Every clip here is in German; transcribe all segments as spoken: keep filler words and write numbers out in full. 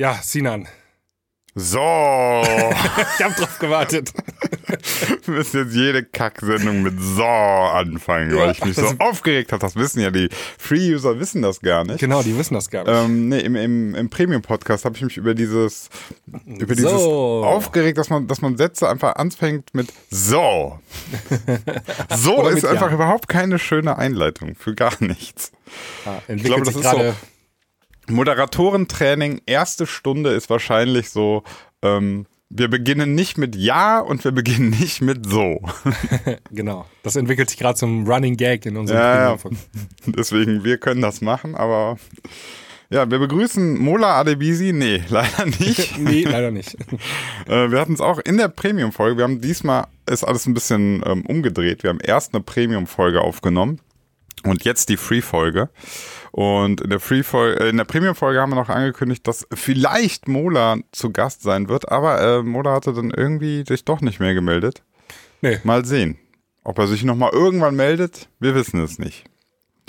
Ja, Sinan. So. Ich hab drauf gewartet. Wir müssen jetzt jede Kacksendung mit so anfangen, ja, weil ich mich so aufgeregt habe. Das wissen ja die Free-User, wissen das gar nicht. Genau, die wissen das gar nicht. Ähm, nee, im, im, im Premium-Podcast habe ich mich über dieses, über so. dieses aufgeregt, dass man, dass man Sätze einfach anfängt mit so. So mit ist einfach ja. überhaupt keine schöne Einleitung für gar nichts. Ah, ich glaube, das ist so. Moderatorentraining, erste Stunde ist wahrscheinlich so, ähm, wir beginnen nicht mit Ja und wir beginnen nicht mit So. Genau, das entwickelt sich gerade zum Running Gag in unserem ja, Film. Ja. Deswegen, wir können das machen, aber ja, wir begrüßen Mola Adebisi. Nee, leider nicht. Nee, leider nicht. Wir hatten es auch in der Premium-Folge, wir haben diesmal, ist alles ein bisschen ähm, umgedreht, wir haben erst eine Premium-Folge aufgenommen und jetzt die Free-Folge. Und in der, äh, der Premium-Folge haben wir noch angekündigt, dass vielleicht Mola zu Gast sein wird, aber äh, Mola hatte dann irgendwie sich doch nicht mehr gemeldet. Nee. Mal sehen, ob er sich nochmal irgendwann meldet, wir wissen es nicht.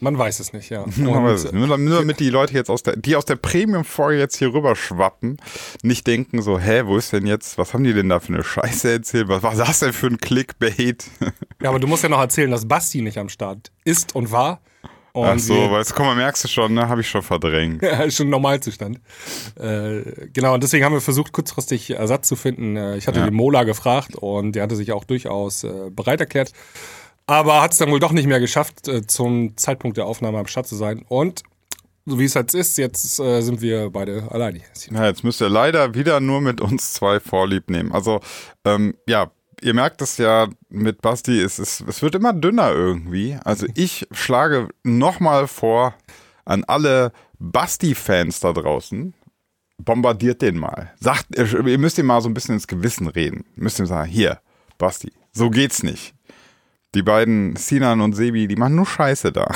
Man weiß es nicht, ja. Man weiß es. Nur damit die Leute jetzt aus der, die aus der Premium-Folge jetzt hier rüber schwappen, nicht denken so, hä, wo ist denn jetzt, was haben die denn da für eine Scheiße erzählt? Was war das denn für ein Clickbait? Ja, aber du musst ja noch erzählen, dass Basti nicht am Start ist und war. Und Ach so, weißt du, guck mal, merkst du schon, ne, habe ich schon verdrängt. Ja, schon Normalzustand. Äh, genau, und deswegen haben wir versucht, kurzfristig Ersatz zu finden. Ich hatte ja. den Mola gefragt und der hatte sich auch durchaus äh, bereit erklärt. Aber hat es dann wohl doch nicht mehr geschafft, äh, zum Zeitpunkt der Aufnahme am Start zu sein. Und so wie es jetzt ist, jetzt äh, sind wir beide alleine. Ja, jetzt müsst ihr leider wieder nur mit uns zwei Vorlieb nehmen. Also, ähm, ja, ihr merkt es ja mit Basti, es, ist, es wird immer dünner irgendwie. Also ich schlage nochmal vor an alle Basti-Fans da draußen, bombardiert den mal. Sagt, ihr müsst ihm mal so ein bisschen ins Gewissen reden. Ihr müsst ihm sagen, hier, Basti, so geht's nicht. Die beiden, Sinan und Sebi, die machen nur Scheiße da.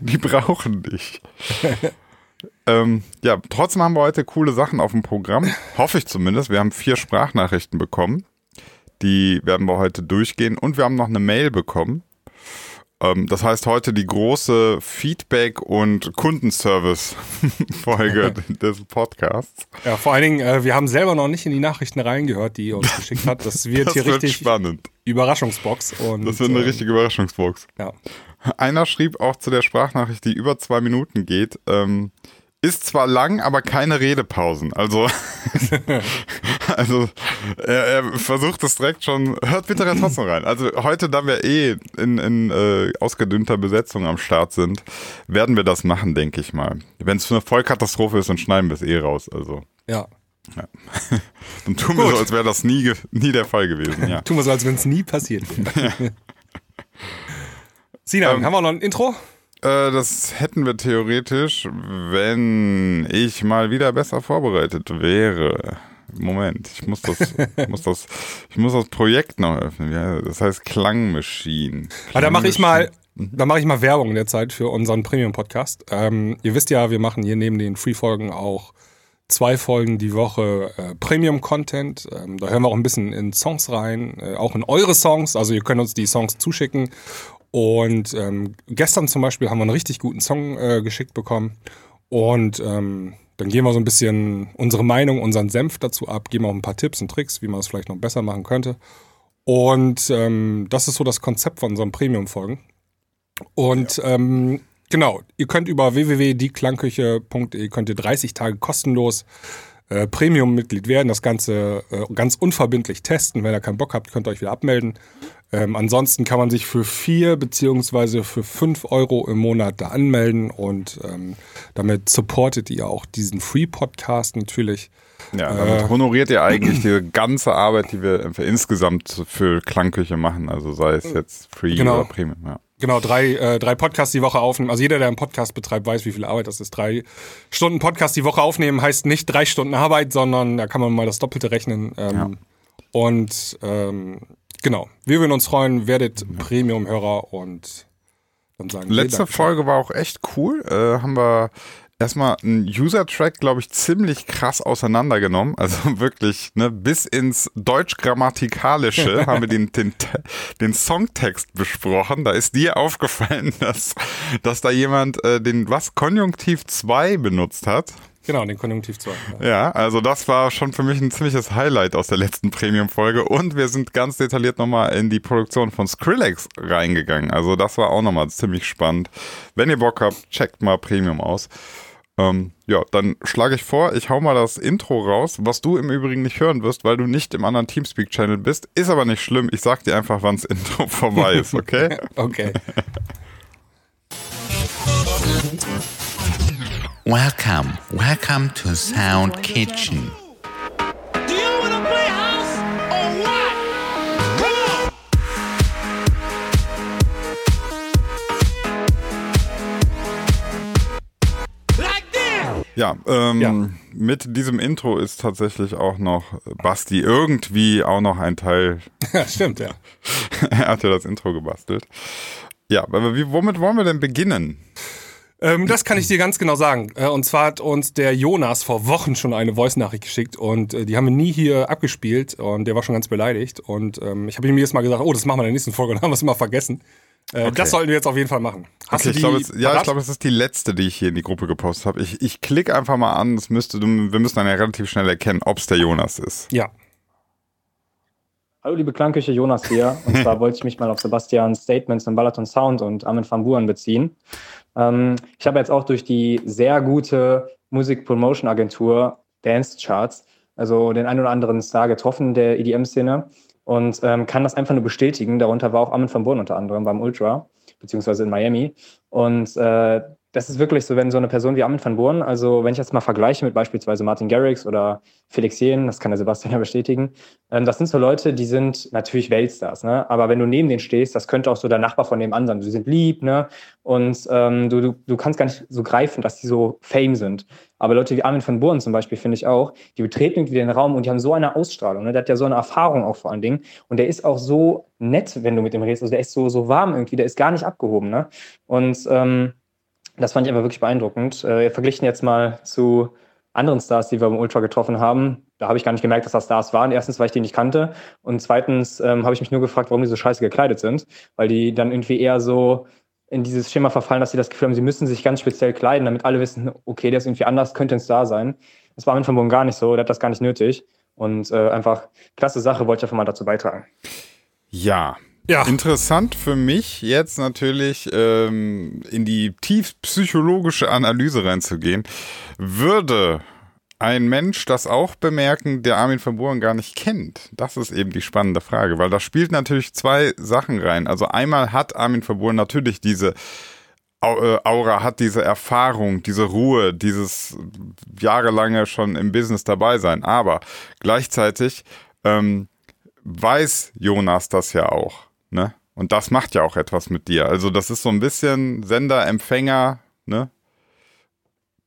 Die brauchen dich. Ähm, ja, trotzdem haben wir heute coole Sachen auf dem Programm, hoffe ich zumindest. Wir haben vier Sprachnachrichten bekommen, die werden wir heute durchgehen und wir haben noch eine Mail bekommen. Ähm, das heißt, heute die große Feedback- und Kundenservice-Folge des Podcasts. Ja, vor allen Dingen, äh, wir haben selber noch nicht in die Nachrichten reingehört, die ihr uns geschickt habt. Das wird das hier wird richtig spannend. Überraschungsbox. Und, das wird eine äh, richtige Überraschungsbox. Ja. Einer schrieb auch zu der Sprachnachricht, die über zwei Minuten geht, ähm, ist zwar lang, aber keine Redepausen. Also, also er, er versucht es direkt schon, hört bitte trotzdem rein. Also heute, da wir eh in, in äh, ausgedünnter Besetzung am Start sind, werden wir das machen, denke ich mal. Wenn es eine Vollkatastrophe ist, dann schneiden wir es eh raus. Also. Ja. Ja. Dann tun wir so, als wäre das nie, nie der Fall gewesen. Ja. Tun wir so, als wenn es nie passiert wäre. Ja. Sinan, ähm, haben wir noch ein Intro? Äh, das hätten wir theoretisch, wenn ich mal wieder besser vorbereitet wäre. Moment, ich muss das, muss das, ich muss das Projekt noch öffnen. Ja, das heißt Klangmaschinen. Klang- da mache ich mal, da mache ich mal Werbung in der Zeit für unseren Premium-Podcast. Ähm, ihr wisst ja, wir machen hier neben den Free-Folgen auch zwei Folgen die Woche äh, Premium-Content. Ähm, da hören wir auch ein bisschen in Songs rein, äh, auch in eure Songs. Also ihr könnt uns die Songs zuschicken. Und ähm, gestern zum Beispiel haben wir einen richtig guten Song äh, geschickt bekommen und ähm, dann geben wir so ein bisschen unsere Meinung, unseren Senf dazu ab, geben auch ein paar Tipps und Tricks, wie man es vielleicht noch besser machen könnte. Und ähm, das ist so das Konzept von unseren Premium-Folgen. Und ja. ähm, genau, ihr könnt über w w w punkt die klangküche punkt d e könnt ihr dreißig Tage kostenlos äh, Premium-Mitglied werden, das Ganze äh, ganz unverbindlich testen. Wenn ihr keinen Bock habt, könnt ihr euch wieder abmelden. Ähm, ansonsten kann man sich für vier beziehungsweise für fünf Euro im Monat da anmelden und ähm, damit supportet ihr auch diesen Free-Podcast natürlich. Ja, damit äh, honoriert ihr eigentlich die ganze Arbeit, die wir insgesamt für Klangküche machen, also sei es jetzt Free genau. oder Premium. Ja. Genau, drei, äh, drei Podcasts die Woche aufnehmen. Also jeder, der einen Podcast betreibt, weiß, wie viel Arbeit das ist. Drei Stunden Podcast die Woche aufnehmen heißt nicht drei Stunden Arbeit, sondern da kann man mal das Doppelte rechnen. Ähm, ja. Und ähm, Genau, wir würden uns freuen, werdet ja. Premium-Hörer und dann sagen wir Letzte Folge war auch echt cool, äh, haben wir erstmal einen User-Track, glaube ich, ziemlich krass auseinandergenommen, also wirklich ne, bis ins Deutsch-Grammatikalische haben wir den, den, den Songtext besprochen, da ist dir aufgefallen, dass, dass da jemand äh, den was Konjunktiv zwei benutzt hat. Genau, den Konjunktiv zwei. Ja. ja, also das war schon für mich ein ziemliches Highlight aus der letzten Premium-Folge. Und wir sind ganz detailliert nochmal in die Produktion von Skrillex reingegangen. Also das war auch nochmal ziemlich spannend. Wenn ihr Bock habt, checkt mal Premium aus. Ähm, ja, dann schlage ich vor, ich hau mal das Intro raus, was du im Übrigen nicht hören wirst, weil du nicht im anderen Teamspeak-Channel bist. Ist aber nicht schlimm, ich sag dir einfach, wann das Intro vorbei ist, okay? Okay. Welcome, welcome to Sound Kitchen. Do you want to play house or what? Come on! Like this! Ja, ähm, ja, mit diesem Intro ist tatsächlich auch noch Basti irgendwie auch noch ein Teil. Ja, stimmt, ja. Er hat ja das Intro gebastelt. Ja, aber wie, womit wollen wir denn beginnen? Das kann ich dir ganz genau sagen. Und zwar hat uns der Jonas vor Wochen schon eine Voice-Nachricht geschickt und die haben wir nie hier abgespielt und der war schon ganz beleidigt. Und ähm, ich habe ihm jedes Mal gesagt, oh, das machen wir in der nächsten Folge und haben wir es immer vergessen. Äh, okay. Das sollten wir jetzt auf jeden Fall machen. Hast okay, du die ich glaub, es, ja, ich glaube, das ist die letzte, die ich hier in die Gruppe gepostet habe. Ich, ich klicke einfach mal an, das müsste, wir müssen dann ja relativ schnell erkennen, ob es der Jonas ist. Ja. Hallo liebe Klangküche, Jonas hier. Und zwar wollte ich mich mal auf Sebastians Statements im Balaton Sound und Armin van Buuren beziehen. Ähm, ich habe jetzt auch durch die sehr gute Musik-Promotion-Agentur Dance Charts, also den ein oder anderen Star getroffen der E D M-Szene und ähm, kann das einfach nur bestätigen. Darunter war auch Armin van Buuren unter anderem beim Ultra, beziehungsweise in Miami. Und äh, das ist wirklich so, wenn so eine Person wie Armin van Buuren, also wenn ich das mal vergleiche mit beispielsweise Martin Garrix oder Felix Jaehn, das kann der Sebastian ja bestätigen, ähm, das sind so Leute, die sind natürlich Weltstars, ne? Aber wenn du neben denen stehst, das könnte auch so der Nachbar von nebenan sein, die sind lieb, ne? Und ähm, du, du, du kannst gar nicht so greifen, dass die so Fame sind. Aber Leute wie Armin van Buuren zum Beispiel, finde ich auch, die betreten irgendwie den Raum und die haben so eine Ausstrahlung, ne? Der hat ja so eine Erfahrung auch vor allen Dingen und der ist auch so nett, wenn du mit dem redest, also der ist so, so warm irgendwie, der ist gar nicht abgehoben, ne? Und ähm, das fand ich einfach wirklich beeindruckend. Wir verglichen jetzt mal zu anderen Stars, die wir beim Ultra getroffen haben. Da habe ich gar nicht gemerkt, dass das Stars waren. Erstens, weil ich die nicht kannte. Und zweitens ähm, habe ich mich nur gefragt, warum die so scheiße gekleidet sind. Weil die dann irgendwie eher so in dieses Schema verfallen, dass sie das Gefühl haben, sie müssen sich ganz speziell kleiden, damit alle wissen, okay, der ist irgendwie anders, könnte ein Star sein. Das war am Anfang gar nicht so. Der hat das gar nicht nötig. Und äh, einfach klasse Sache, wollte ich einfach mal dazu beitragen. Ja. Ja. Interessant für mich jetzt natürlich ähm, in die tief psychologische Analyse reinzugehen. Würde ein Mensch das auch bemerken, der Armin van Buuren gar nicht kennt? Das ist eben die spannende Frage, weil da spielt natürlich zwei Sachen rein. Also einmal hat Armin van Buuren natürlich diese Aura, hat diese Erfahrung, diese Ruhe, dieses jahrelange schon im Business dabei sein. Aber gleichzeitig ähm, weiß Jonas das ja auch. Ne? Und das macht ja auch etwas mit dir. Also das ist so ein bisschen Sender, Empfänger, ne?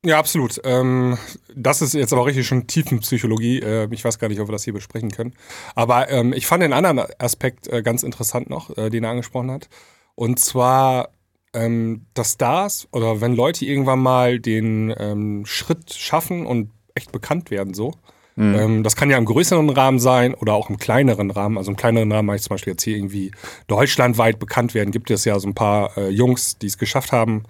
Ja, absolut. Ähm, das ist jetzt aber richtig schon Tiefenpsychologie. Äh, ich weiß gar nicht, ob wir das hier besprechen können. Aber ähm, ich fand den anderen Aspekt äh, ganz interessant noch, äh, den er angesprochen hat. Und zwar, ähm, dass Stars oder wenn Leute irgendwann mal den ähm, Schritt schaffen und echt bekannt werden so, Mhm. Das kann ja im größeren Rahmen sein oder auch im kleineren Rahmen. Also im kleineren Rahmen mache ich zum Beispiel jetzt hier irgendwie deutschlandweit bekannt werden. Gibt es ja so ein paar äh, Jungs, die es geschafft haben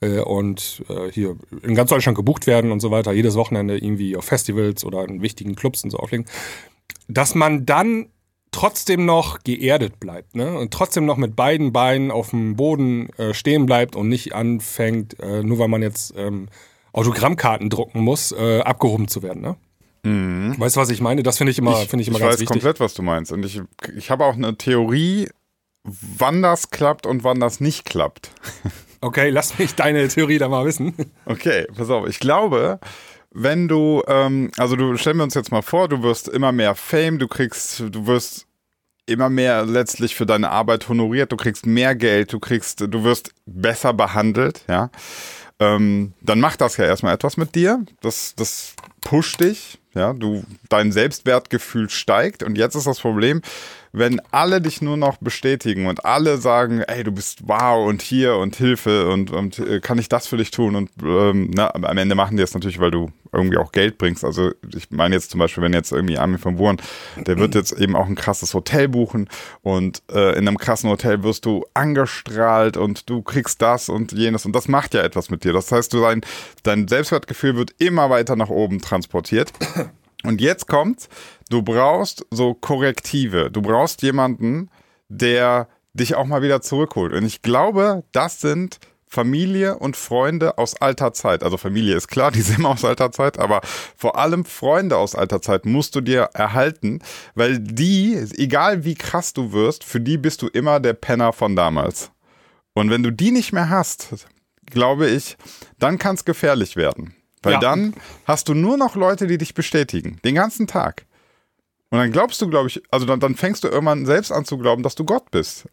äh, und äh, hier in ganz Deutschland gebucht werden und so weiter. Jedes Wochenende irgendwie auf Festivals oder in wichtigen Clubs und so auflegen. Dass man dann trotzdem noch geerdet bleibt, ne? Und trotzdem noch mit beiden Beinen auf dem Boden äh, stehen bleibt und nicht anfängt, äh, nur weil man jetzt ähm, Autogrammkarten drucken muss, äh, abgehoben zu werden, ne? Mhm. Weißt du, was ich meine? Das finde ich immer, finde ich immer ich ganz wichtig. Ich weiß komplett, was du meinst. Und ich, ich habe auch eine Theorie, wann das klappt und wann das nicht klappt. Okay, lass mich deine Theorie da mal wissen. Okay, pass auf. Ich glaube, wenn du, ähm, also du stellen wir uns jetzt mal vor, du wirst immer mehr Fame, du kriegst, du wirst immer mehr letztlich für deine Arbeit honoriert, du kriegst mehr Geld, du kriegst, du wirst besser behandelt, ja. Ähm, dann macht das ja erstmal etwas mit dir. Das, das pusht dich. Ja, du, dein Selbstwertgefühl steigt und jetzt ist das Problem, wenn alle dich nur noch bestätigen und alle sagen, ey, du bist wow und hier und Hilfe und, und äh, kann ich das für dich tun? Und ähm, na, am Ende machen die das natürlich, weil du irgendwie auch Geld bringst. Also ich meine jetzt zum Beispiel, wenn jetzt irgendwie Armin van Buuren, der wird jetzt eben auch ein krasses Hotel buchen und äh, in einem krassen Hotel wirst du angestrahlt und du kriegst das und jenes und das macht ja etwas mit dir. Das heißt, du dein, dein Selbstwertgefühl wird immer weiter nach oben transportiert. Und jetzt kommt's, du brauchst so Korrektive. Du brauchst jemanden, der dich auch mal wieder zurückholt. Und ich glaube, das sind Familie und Freunde aus alter Zeit. Also Familie ist klar, die sind immer aus alter Zeit, aber vor allem Freunde aus alter Zeit musst du dir erhalten, weil die, egal wie krass du wirst, für die bist du immer der Penner von damals. Und wenn du die nicht mehr hast, glaube ich, dann kann's gefährlich werden. Weil ja. Dann hast du nur noch Leute, die dich bestätigen. Den ganzen Tag. Und dann glaubst du, glaube ich, also dann, dann fängst du irgendwann selbst an zu glauben, dass du Gott bist.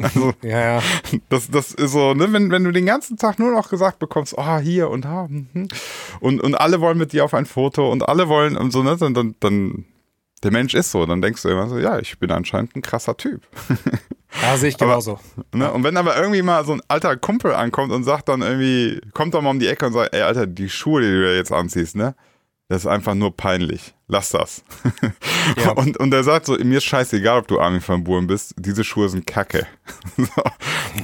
Also, ja, ja. Das, das ist so, ne, wenn, wenn du den ganzen Tag nur noch gesagt bekommst, oh, hier und da, und, und alle wollen mit dir auf ein Foto und alle wollen und so, ne, dann, dann, dann der Mensch ist so, dann denkst du immer so, ja, ich bin anscheinend ein krasser Typ. Ja, sehe ich genauso. Aber, ne, und wenn aber irgendwie mal so ein alter Kumpel ankommt und sagt dann irgendwie, kommt doch mal um die Ecke und sagt, ey, Alter, die Schuhe, die du jetzt anziehst, ne? Das ist einfach nur peinlich. Lass das. Ja. Und, und er sagt so, mir ist scheißegal, ob du Armin van Buuren bist, diese Schuhe sind Kacke. So,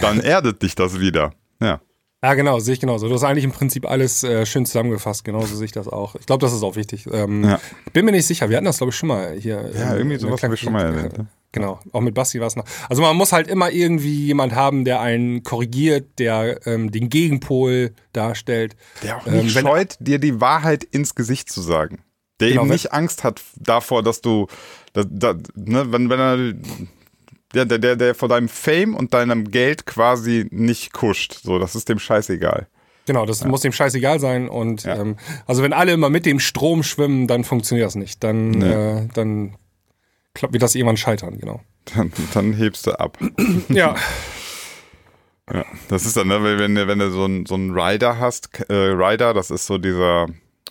dann erdet dich das wieder. Ja. Ja, genau, sehe ich genauso. Du hast eigentlich im Prinzip alles äh, schön zusammengefasst. Genauso sehe ich das auch. Ich glaube, das ist auch wichtig. Ähm, ja. Bin mir nicht sicher. Wir hatten das, glaube ich, schon mal hier. Ja, irgendwie sowas habe ich schon mal erwähnt. Ne? Genau, auch mit Basti war es noch. Also man muss halt immer irgendwie jemand haben, der einen korrigiert, der ähm, den Gegenpol darstellt. Der auch nicht ähm, scheut, dir die Wahrheit ins Gesicht zu sagen. Der genau, eben nicht Angst hat davor, dass du, dass, dass, ne, wenn, wenn er... Der, der, der vor deinem Fame und deinem Geld quasi nicht kuscht. So, das ist dem scheißegal. Genau, das ja. muss dem scheißegal sein. Und ja. ähm, also wenn alle immer mit dem Strom schwimmen, dann funktioniert das nicht. Dann, nee. äh, dann klappt mir das irgendwann scheitern, genau. Dann, dann hebst du ab. Ja. Ja. Das ist dann, ne, wenn, wenn du so einen so einen Rider hast, äh, Rider, das ist so dieser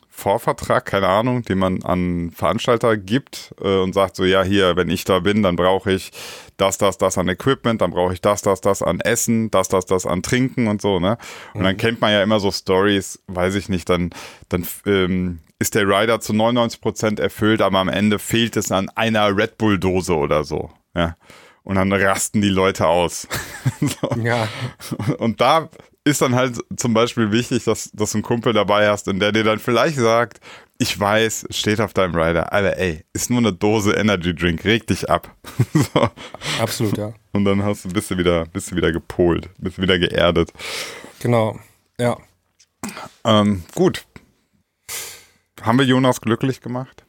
Vorvertrag, keine Ahnung, den man an Veranstalter gibt äh, und sagt so, ja hier, wenn ich da bin, dann brauche ich das, das, das an Equipment, dann brauche ich das, das, das an Essen, das, das, das an Trinken und so, ne? Und mhm. dann kennt man ja immer so Stories, weiß ich nicht, dann, dann ähm, ist der Rider zu neunundneunzig Prozent erfüllt, aber am Ende fehlt es an einer Red Bull Dose oder so, ja? Und dann rasten die Leute aus. So. Ja. Und da ist dann halt zum Beispiel wichtig, dass, dass du einen Kumpel dabei hast und der dir dann vielleicht sagt, ich weiß, steht auf deinem Rider, aber ey, ist nur eine Dose Energy Drink, reg dich ab. So. Absolut, ja. Und dann hast du ein bisschen wieder, bist du wieder gepolt, bist du wieder geerdet. Genau, ja. Ähm, gut. Haben wir Jonas glücklich gemacht?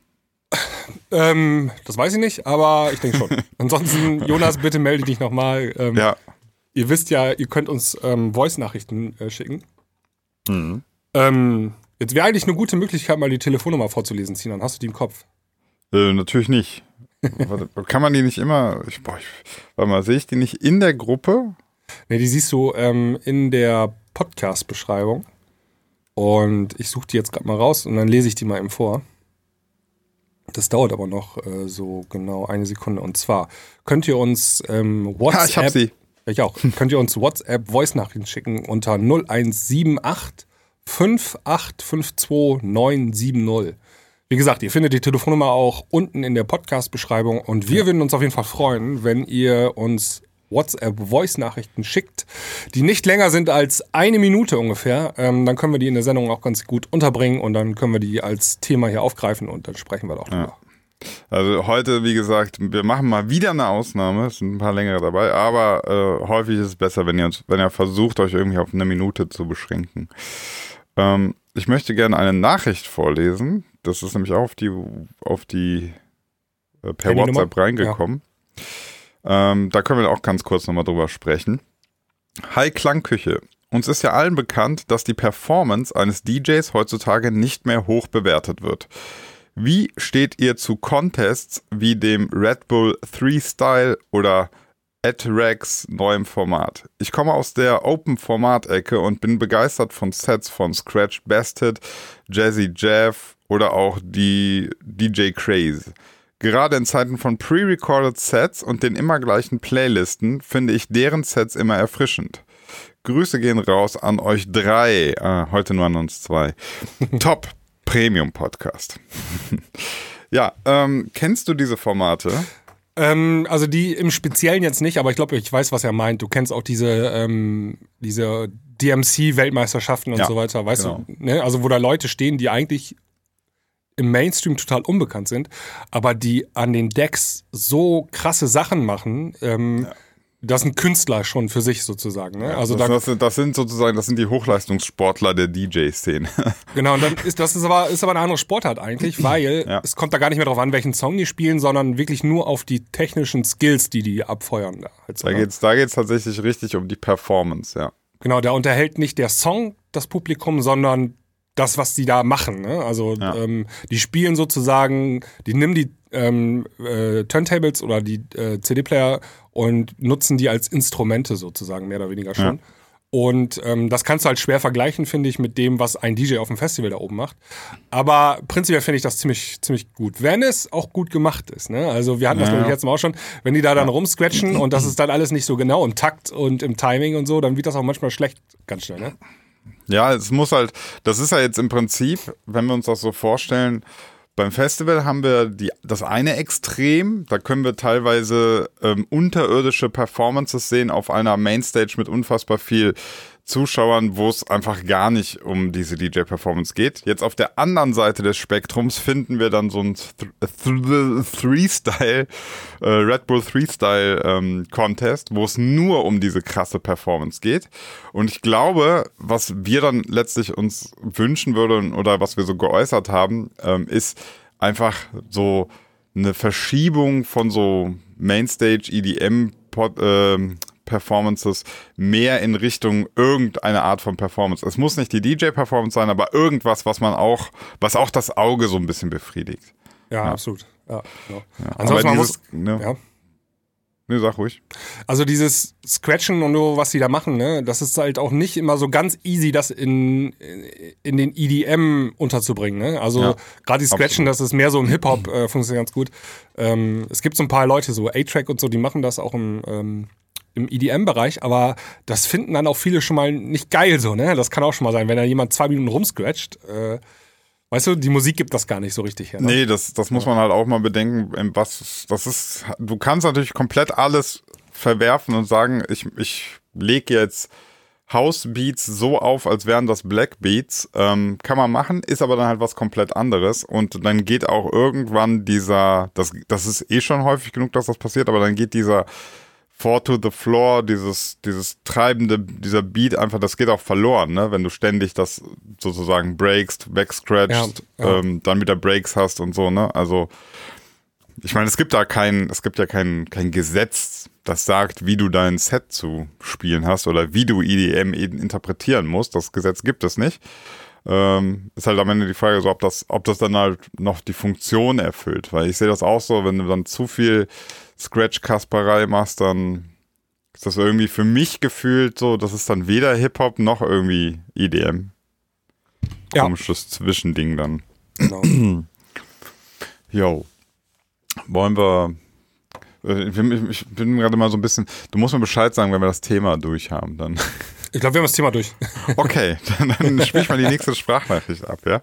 Ähm, das weiß ich nicht, aber ich denke schon. Ansonsten, Jonas, bitte melde dich nochmal. Ähm, ja. Ihr wisst ja, ihr könnt uns ähm, Voice-Nachrichten äh, schicken. Mhm. Ähm, jetzt wäre eigentlich eine gute Möglichkeit, mal die Telefonnummer vorzulesen, Sinan. Hast du die im Kopf? Äh, natürlich nicht. Warte, kann man die nicht immer... Ich, boah, ich, warte mal, sehe ich die nicht in der Gruppe? Ne, die siehst du ähm, in der Podcast-Beschreibung. Und ich suche die jetzt gerade mal raus und dann lese ich die mal eben vor. Das dauert aber noch äh, so genau eine Sekunde. Und zwar könnt ihr uns ähm, WhatsApp... Ah, ich hab sie. Ich auch. Könnt ihr uns WhatsApp-Voice-Nachrichten schicken unter null eins sieben acht fünf acht fünf zwei neun sieben null. Wie gesagt, ihr findet die Telefonnummer auch unten in der Podcast-Beschreibung und wir würden uns auf jeden Fall freuen, wenn ihr uns WhatsApp-Voice-Nachrichten schickt, die nicht länger sind als eine Minute ungefähr. Ähm, dann können wir die in der Sendung auch ganz gut unterbringen und dann können wir die als Thema hier aufgreifen und dann sprechen wir da auch drüber. Ja. Also heute, wie gesagt, wir machen mal wieder eine Ausnahme, es sind ein paar längere dabei, aber äh, häufig ist es besser, wenn ihr uns, wenn ihr versucht, euch irgendwie auf eine Minute zu beschränken. Ähm, ich möchte gerne eine Nachricht vorlesen, das ist nämlich auch auf die, auf die äh, per WhatsApp reingekommen. Ja. Ähm, da können wir auch ganz kurz nochmal drüber sprechen. Hi Klangküche. Uns ist ja allen bekannt, dass die Performance eines D Js heutzutage nicht mehr hoch bewertet wird. Wie steht ihr zu Contests wie dem Red Bull drei Style oder AdRex neuem Format? Ich komme aus der Open-Format-Ecke und bin begeistert von Sets von Scratch Bastard, Jazzy Jeff oder auch die D J Craze. Gerade in Zeiten von pre-recorded Sets und den immer gleichen Playlisten finde ich deren Sets immer erfrischend. Grüße gehen raus an euch drei. Ah, heute nur an uns zwei. Top Premium Podcast. Ja, ähm, kennst du diese Formate? Ähm, also die im Speziellen jetzt nicht, aber ich glaube, ich weiß, was er meint. Du kennst auch diese, ähm, diese D M C-Weltmeisterschaften und ja, so weiter, weißt genau. du? Ne? Also wo da Leute stehen, die eigentlich im Mainstream total unbekannt sind, aber die an den Decks so krasse Sachen machen, ähm, ja. das sind Künstler schon für sich sozusagen. Ne? Ja, also das, da, das, sind, das sind sozusagen, das sind die Hochleistungssportler der D J-Szene. Genau, und dann ist das ist aber, ist aber eine andere Sportart eigentlich, weil ja. es kommt da gar nicht mehr drauf an, welchen Song die spielen, sondern wirklich nur auf die technischen Skills, die die abfeuern. Also, da geht's, da geht's tatsächlich richtig um die Performance, ja. Genau, da unterhält nicht der Song das Publikum, sondern das, was die da machen. Ne? Also ja. ähm, die spielen sozusagen, die nehmen die ähm, äh, Turntables oder die äh, C D-Player und nutzen die als Instrumente sozusagen, mehr oder weniger schon. Ja. Und ähm, das kannst du halt schwer vergleichen, finde ich, mit dem, was ein D J auf dem Festival da oben macht. Aber prinzipiell finde ich das ziemlich ziemlich gut, wenn es auch gut gemacht ist. Ne? Also wir hatten ja. das nämlich jetzt mal auch schon, wenn die da dann ja. rumscratchen und das ist dann alles nicht so genau im Takt und im Timing und so, dann wird das auch manchmal schlecht, ganz schnell, ne? Ja, es muss halt, das ist ja jetzt im Prinzip, wenn wir uns das so vorstellen, beim Festival haben wir die, das eine Extrem, da können wir teilweise ähm, unterirdische Performances sehen auf einer Mainstage mit unfassbar viel Zuschauern, wo es einfach gar nicht um diese D J-Performance geht. Jetzt auf der anderen Seite des Spektrums finden wir dann so ein Th- Th- Th- Three Style, äh, Red Bull drei Style ähm, Contest, wo es nur um diese krasse Performance geht. Und ich glaube, was wir dann letztlich uns wünschen würden oder was wir so geäußert haben, ähm, ist einfach so eine Verschiebung von so Mainstage, E D M, Pod, ähm, Performances mehr in Richtung irgendeine Art von Performance. Es muss nicht die D J-Performance sein, aber irgendwas, was man auch, was auch das Auge so ein bisschen befriedigt. Ja, ja. absolut. Ja, genau. ja. Ansonsten aber dieses, man muss, ne, ja. ne, sag ruhig. Also dieses Scratchen und so, was die da machen, ne, das ist halt auch nicht immer so ganz easy, das in, in den E D M unterzubringen. Ne? Also ja, gerade die Scratchen, absolut. Das ist mehr so im Hip-Hop, äh, funktioniert ganz gut. Ähm, es gibt so ein paar Leute, so A-Track und so, die machen das auch im ähm, im E D M-Bereich, aber das finden dann auch viele schon mal nicht geil so, ne? Das kann auch schon mal sein, wenn da jemand zwei Minuten rumscratcht, äh, weißt du, die Musik gibt das gar nicht so richtig her. Ne? Nee, das, das muss man halt auch mal bedenken, was, das ist, du kannst natürlich komplett alles verwerfen und sagen, ich, ich lege jetzt House-Beats so auf, als wären das Black-Beats, ähm, kann man machen, ist aber dann halt was komplett anderes und dann geht auch irgendwann dieser, das, das ist eh schon häufig genug, dass das passiert, aber dann geht dieser Four to the Floor, dieses, dieses treibende, dieser Beat einfach, das geht auch verloren, ne? Wenn du ständig das sozusagen breakst, wegscratchst, ja, ja. ähm, dann wieder Breaks hast und so, ne? Also, ich meine, es gibt da kein, es gibt ja kein, kein Gesetz, das sagt, wie du dein Set zu spielen hast oder wie du E D M eben interpretieren musst. Das Gesetz gibt es nicht. Ähm, ist halt am Ende die Frage, so, ob das, ob das dann halt noch die Funktion erfüllt, weil ich sehe das auch so, wenn du dann zu viel Scratch-Kasperei machst, dann ist das irgendwie für mich gefühlt so, das ist dann weder Hip-Hop noch irgendwie E D M. Ja. Komisches Zwischending dann. Genau. Jo. Wollen wir... Ich bin gerade mal so ein bisschen... Du musst mir Bescheid sagen, wenn wir das Thema durch haben, dann... Ich glaube, wir haben das Thema durch. Okay, dann, dann spiele ich mal die nächste Sprachnachricht ab, ja?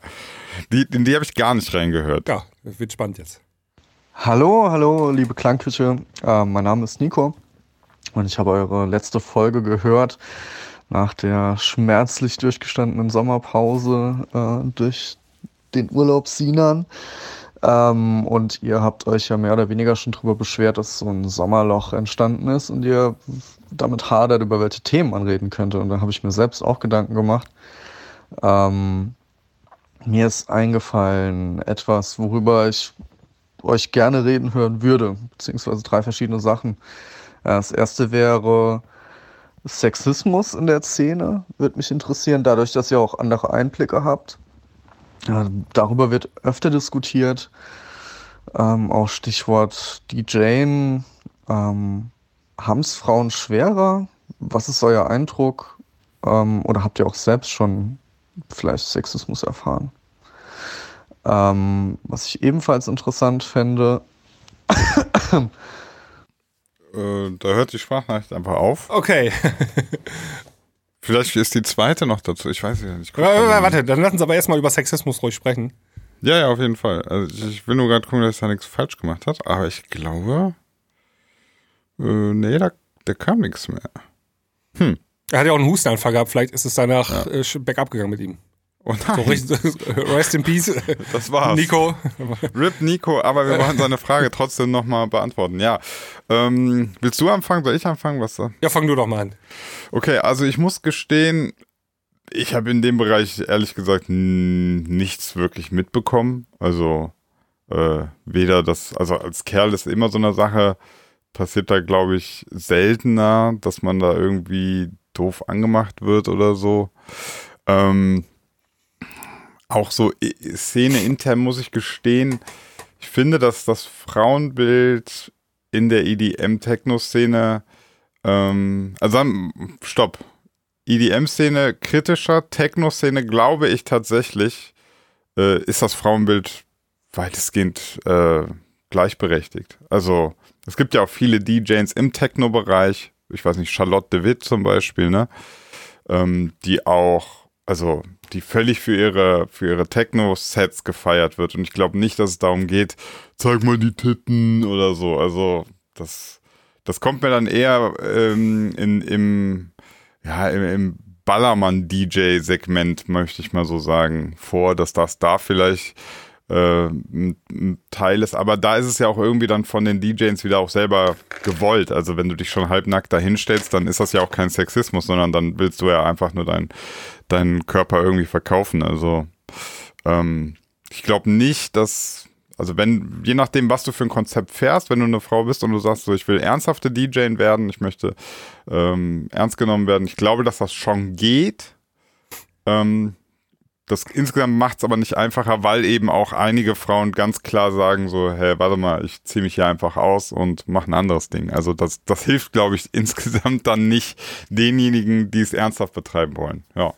Die, in die habe ich gar nicht reingehört. Ja, wird spannend jetzt. Hallo, hallo, liebe Klangküche. Äh, mein Name ist Nico und ich habe eure letzte Folge gehört nach der schmerzlich durchgestandenen Sommerpause äh, durch den Urlaub Sinan. Ähm, und ihr habt euch ja mehr oder weniger schon drüber beschwert, dass so ein Sommerloch entstanden ist und ihr damit hadert, über welche Themen man reden könnte. Und da habe ich mir selbst auch Gedanken gemacht. Ähm, mir ist eingefallen etwas, worüber ich euch gerne reden hören würde, beziehungsweise drei verschiedene Sachen. Das erste wäre Sexismus in der Szene, würde mich interessieren, dadurch, dass ihr auch andere Einblicke habt. Ja, darüber wird öfter diskutiert, ähm, auch Stichwort DJen. Ähm, haben es Frauen schwerer? Was ist euer Eindruck? Ähm, oder habt ihr auch selbst schon vielleicht Sexismus erfahren? Ähm, was ich ebenfalls interessant fände, haben. Äh, da hört die Sprachnachricht einfach auf. Okay. Vielleicht ist die zweite noch dazu, ich weiß ja nicht. W- w- w- warte, dann lassen Sie aber erstmal über Sexismus ruhig sprechen. Ja, ja, auf jeden Fall. Also ich, ich will nur gerade gucken, dass ich da nichts falsch gemacht habe, aber ich glaube, äh, nee, da, da kam nichts mehr. Hm. Er hat ja auch einen Hustenanfall gehabt, vielleicht ist es danach ja. äh, Backup gegangen mit ihm. Oh nein. So, rest in peace. Das war's. Nico. R I P Nico, aber wir wollen seine Frage trotzdem nochmal beantworten. Ja. Ähm, willst du anfangen? Soll ich anfangen? Was da? Ja, fang du doch mal an. Okay, also ich muss gestehen, ich habe in dem Bereich ehrlich gesagt n- nichts wirklich mitbekommen. Also äh, weder das, also als Kerl ist immer so eine Sache, passiert da glaube ich seltener, dass man da irgendwie doof angemacht wird oder so. Ähm, Auch so Szene intern muss ich gestehen, ich finde, dass das Frauenbild in der E D M-Techno-Szene, ähm, also stopp, E D M-Szene kritischer, Techno-Szene glaube ich tatsächlich, äh, ist das Frauenbild weitestgehend äh, gleichberechtigt. Also es gibt ja auch viele D Js im Techno-Bereich, ich weiß nicht, Charlotte de Wit zum Beispiel, ne, ähm, die auch, also die völlig für ihre, für ihre Techno-Sets gefeiert wird. Und ich glaube nicht, dass es darum geht, zeig mal die Titten oder so. Also das, das kommt mir dann eher ähm, in, im, ja, im, im Ballermann-D J-Segment, möchte ich mal so sagen, vor, dass das da vielleicht äh, ein, ein Teil ist. Aber da ist es ja auch irgendwie dann von den D Js wieder auch selber gewollt. Also wenn du dich schon halbnackt dahinstellst, dann ist das ja auch kein Sexismus, sondern dann willst du ja einfach nur dein... deinen Körper irgendwie verkaufen. Also ähm, ich glaube nicht, dass, also wenn, je nachdem, was du für ein Konzept fährst, wenn du eine Frau bist und du sagst so, ich will ernsthafte D J werden, ich möchte ähm, ernst genommen werden, ich glaube, dass das schon geht. Ähm, das insgesamt macht es aber nicht einfacher, weil eben auch einige Frauen ganz klar sagen so, hey, warte mal, ich ziehe mich hier einfach aus und mache ein anderes Ding. Also das, das hilft, glaube ich, insgesamt dann nicht denjenigen, die es ernsthaft betreiben wollen. Ja.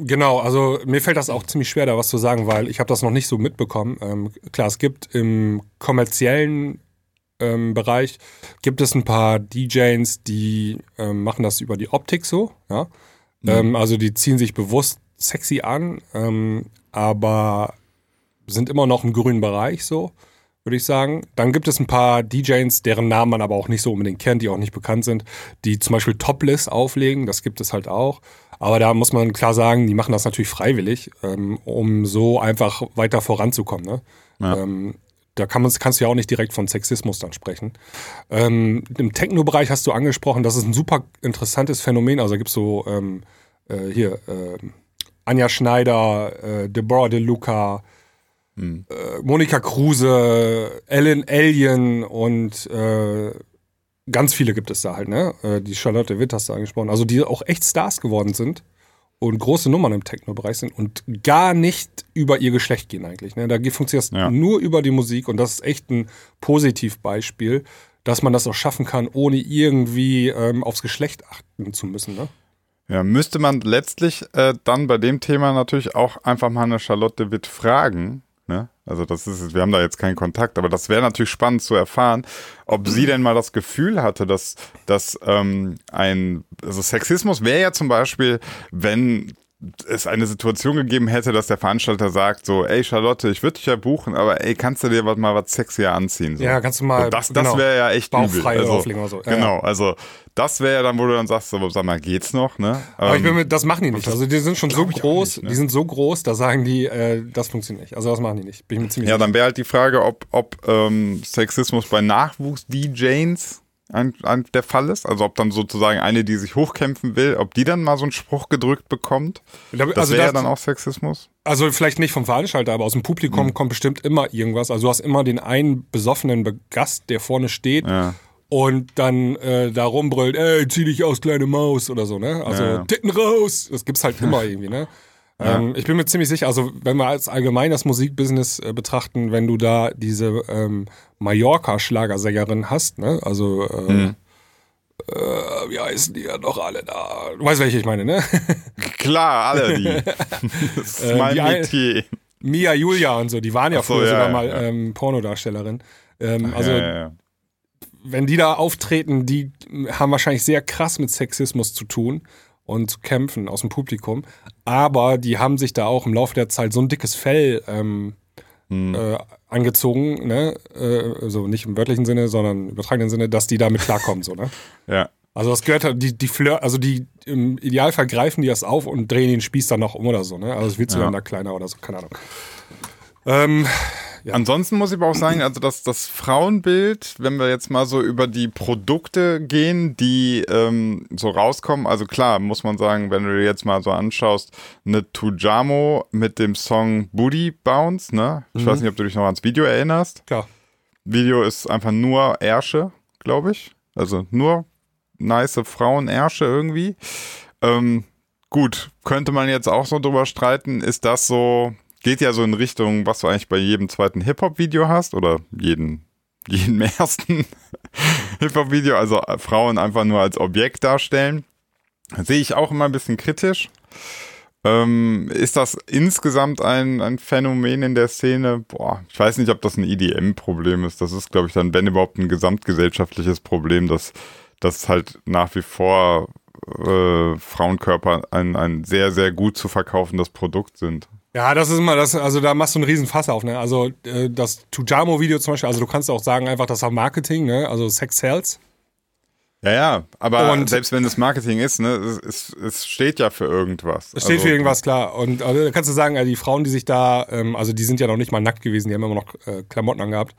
Genau, also mir fällt das auch ziemlich schwer, da was zu sagen, weil ich habe das noch nicht so mitbekommen. Ähm, klar, es gibt im kommerziellen ähm, Bereich, gibt es ein paar D Js, die ähm, machen das über die Optik so, ja. Mhm. Ähm, also die ziehen sich bewusst sexy an, ähm, aber sind immer noch im grünen Bereich so, würde ich sagen. Dann gibt es ein paar D Js, deren Namen man aber auch nicht so unbedingt kennt, die auch nicht bekannt sind, die zum Beispiel Topless auflegen, das gibt es halt auch. Aber da muss man klar sagen, die machen das natürlich freiwillig, ähm, um so einfach weiter voranzukommen. Ne? Ja. Ähm, da kann man, kannst du ja auch nicht direkt von Sexismus dann sprechen. Ähm, im Techno-Bereich hast du angesprochen, das ist ein super interessantes Phänomen. Also da gibt es so ähm, äh, hier äh, Anja Schneider, äh, Deborah De Luca, mhm. äh, Monika Kruse, Ellen Alien und äh, ganz viele gibt es da halt, ne? Die Charlotte de Wit hast du angesprochen. Also die auch echt Stars geworden sind und große Nummern im Techno-Bereich sind und gar nicht über ihr Geschlecht gehen eigentlich, ne? Da funktioniert es ja nur über die Musik und das ist echt ein Positivbeispiel, dass man das auch schaffen kann, ohne irgendwie ähm, aufs Geschlecht achten zu müssen, ne? Ja, müsste man letztlich äh, dann bei dem Thema natürlich auch einfach mal eine Charlotte de Wit fragen, ne? Also das ist, wir haben da jetzt keinen Kontakt, aber das wäre natürlich spannend zu erfahren, ob sie denn mal das Gefühl hatte, dass, dass ähm, ein, also Sexismus wäre ja zum Beispiel, wenn es eine Situation gegeben hätte, dass der Veranstalter sagt so, ey Charlotte, ich würde dich ja buchen, aber ey, kannst du dir was, mal was sexier anziehen? So. Ja, kannst du mal, so, das, das genau, wäre ja echt bauchfrei übel. Also, drauflegen oder so. Ja, genau, ja. Also das wäre ja dann, wo du dann sagst, so, sag mal, geht's noch? Ne? Aber ähm, ich bin mit, das machen die nicht. Also die sind schon so groß, nicht, ne? Die sind so groß, da sagen die, äh, das funktioniert nicht. Also das machen die nicht. Bin ich mir ziemlich ja, sicher. Dann wäre halt die Frage, ob, ob ähm, Sexismus bei Nachwuchs-D Js Ein, ein, der Fall ist, also ob dann sozusagen eine, die sich hochkämpfen will, ob die dann mal so einen Spruch gedrückt bekommt, das also wäre ja dann auch Sexismus. Also vielleicht nicht vom Veranstalter, aber aus dem Publikum mhm. kommt bestimmt immer irgendwas, also du hast immer den einen besoffenen Gast, der vorne steht ja. und dann äh, da rumbrüllt, ey, zieh dich aus, kleine Maus oder so, ne, also ja, ja. Titten raus, das gibt's halt immer irgendwie, ne. Ja. Ähm, ich bin mir ziemlich sicher, also wenn wir als allgemein das Musikbusiness äh, betrachten, wenn du da diese ähm, Mallorca-Schlagersängerin hast, ne? Also äh, mhm. äh, wie heißen die ja doch alle da? Du weißt, welche ich meine, ne? Klar, alle die. Das ist mein äh, Metier. Mia Julia und so, die waren ja so, früher ja, sogar ja, mal ja. Ähm, Pornodarstellerin. Ähm, Ach, also, ja, ja, ja. wenn die da auftreten, die haben wahrscheinlich sehr krass mit Sexismus zu tun und zu kämpfen aus dem Publikum. Aber die haben sich da auch im Laufe der Zeit so ein dickes Fell ähm, hm. äh, angezogen, ne? Äh, also nicht im wörtlichen Sinne, sondern im übertragenen Sinne, dass die damit klarkommen. so, ne? Ja. Also das gehört halt, die, die Flirt, also die im Idealfall greifen die das auf und drehen den Spieß dann noch um oder so, ne? Also das willst du ja. dann da kleiner oder so, keine Ahnung. Ähm, ja. Ansonsten muss ich aber auch sagen, also das, das Frauenbild, wenn wir jetzt mal so über die Produkte gehen, die ähm, so rauskommen, also klar, muss man sagen, wenn du dir jetzt mal so anschaust, eine Tujamo mit dem Song Booty Bounce, ne? Ich mhm. weiß nicht, ob du dich noch ans Video erinnerst. Klar. Video ist einfach nur Ärsche, glaube ich. Also nur nice Frauenärsche irgendwie. Ähm, gut, könnte man jetzt auch so drüber streiten, ist das so... Geht ja so in Richtung, was du eigentlich bei jedem zweiten Hip-Hop-Video hast oder jeden, jeden ersten Hip-Hop-Video, also Frauen einfach nur als Objekt darstellen. Sehe ich auch immer ein bisschen kritisch. Ähm, ist das insgesamt ein, ein Phänomen in der Szene? Boah, ich weiß nicht, ob das ein E D M-Problem ist. Das ist, glaube ich, dann, wenn überhaupt, ein gesamtgesellschaftliches Problem, dass das halt nach wie vor äh, Frauenkörper ein, ein sehr, sehr gut zu verkaufendes Produkt sind. Ja, das ist immer das, also da machst du einen riesen Fass auf, ne? Also äh, das Tujamo-Video zum Beispiel, also du kannst auch sagen einfach, das war Marketing, ne? Also Sex sells. Ja, ja, aber und selbst wenn es Marketing ist, ne, es, es steht ja für irgendwas. Es steht also, für irgendwas, klar. Und also, da kannst du sagen, also die Frauen, die sich da, ähm, also die sind ja noch nicht mal nackt gewesen, die haben immer noch äh, Klamotten angehabt.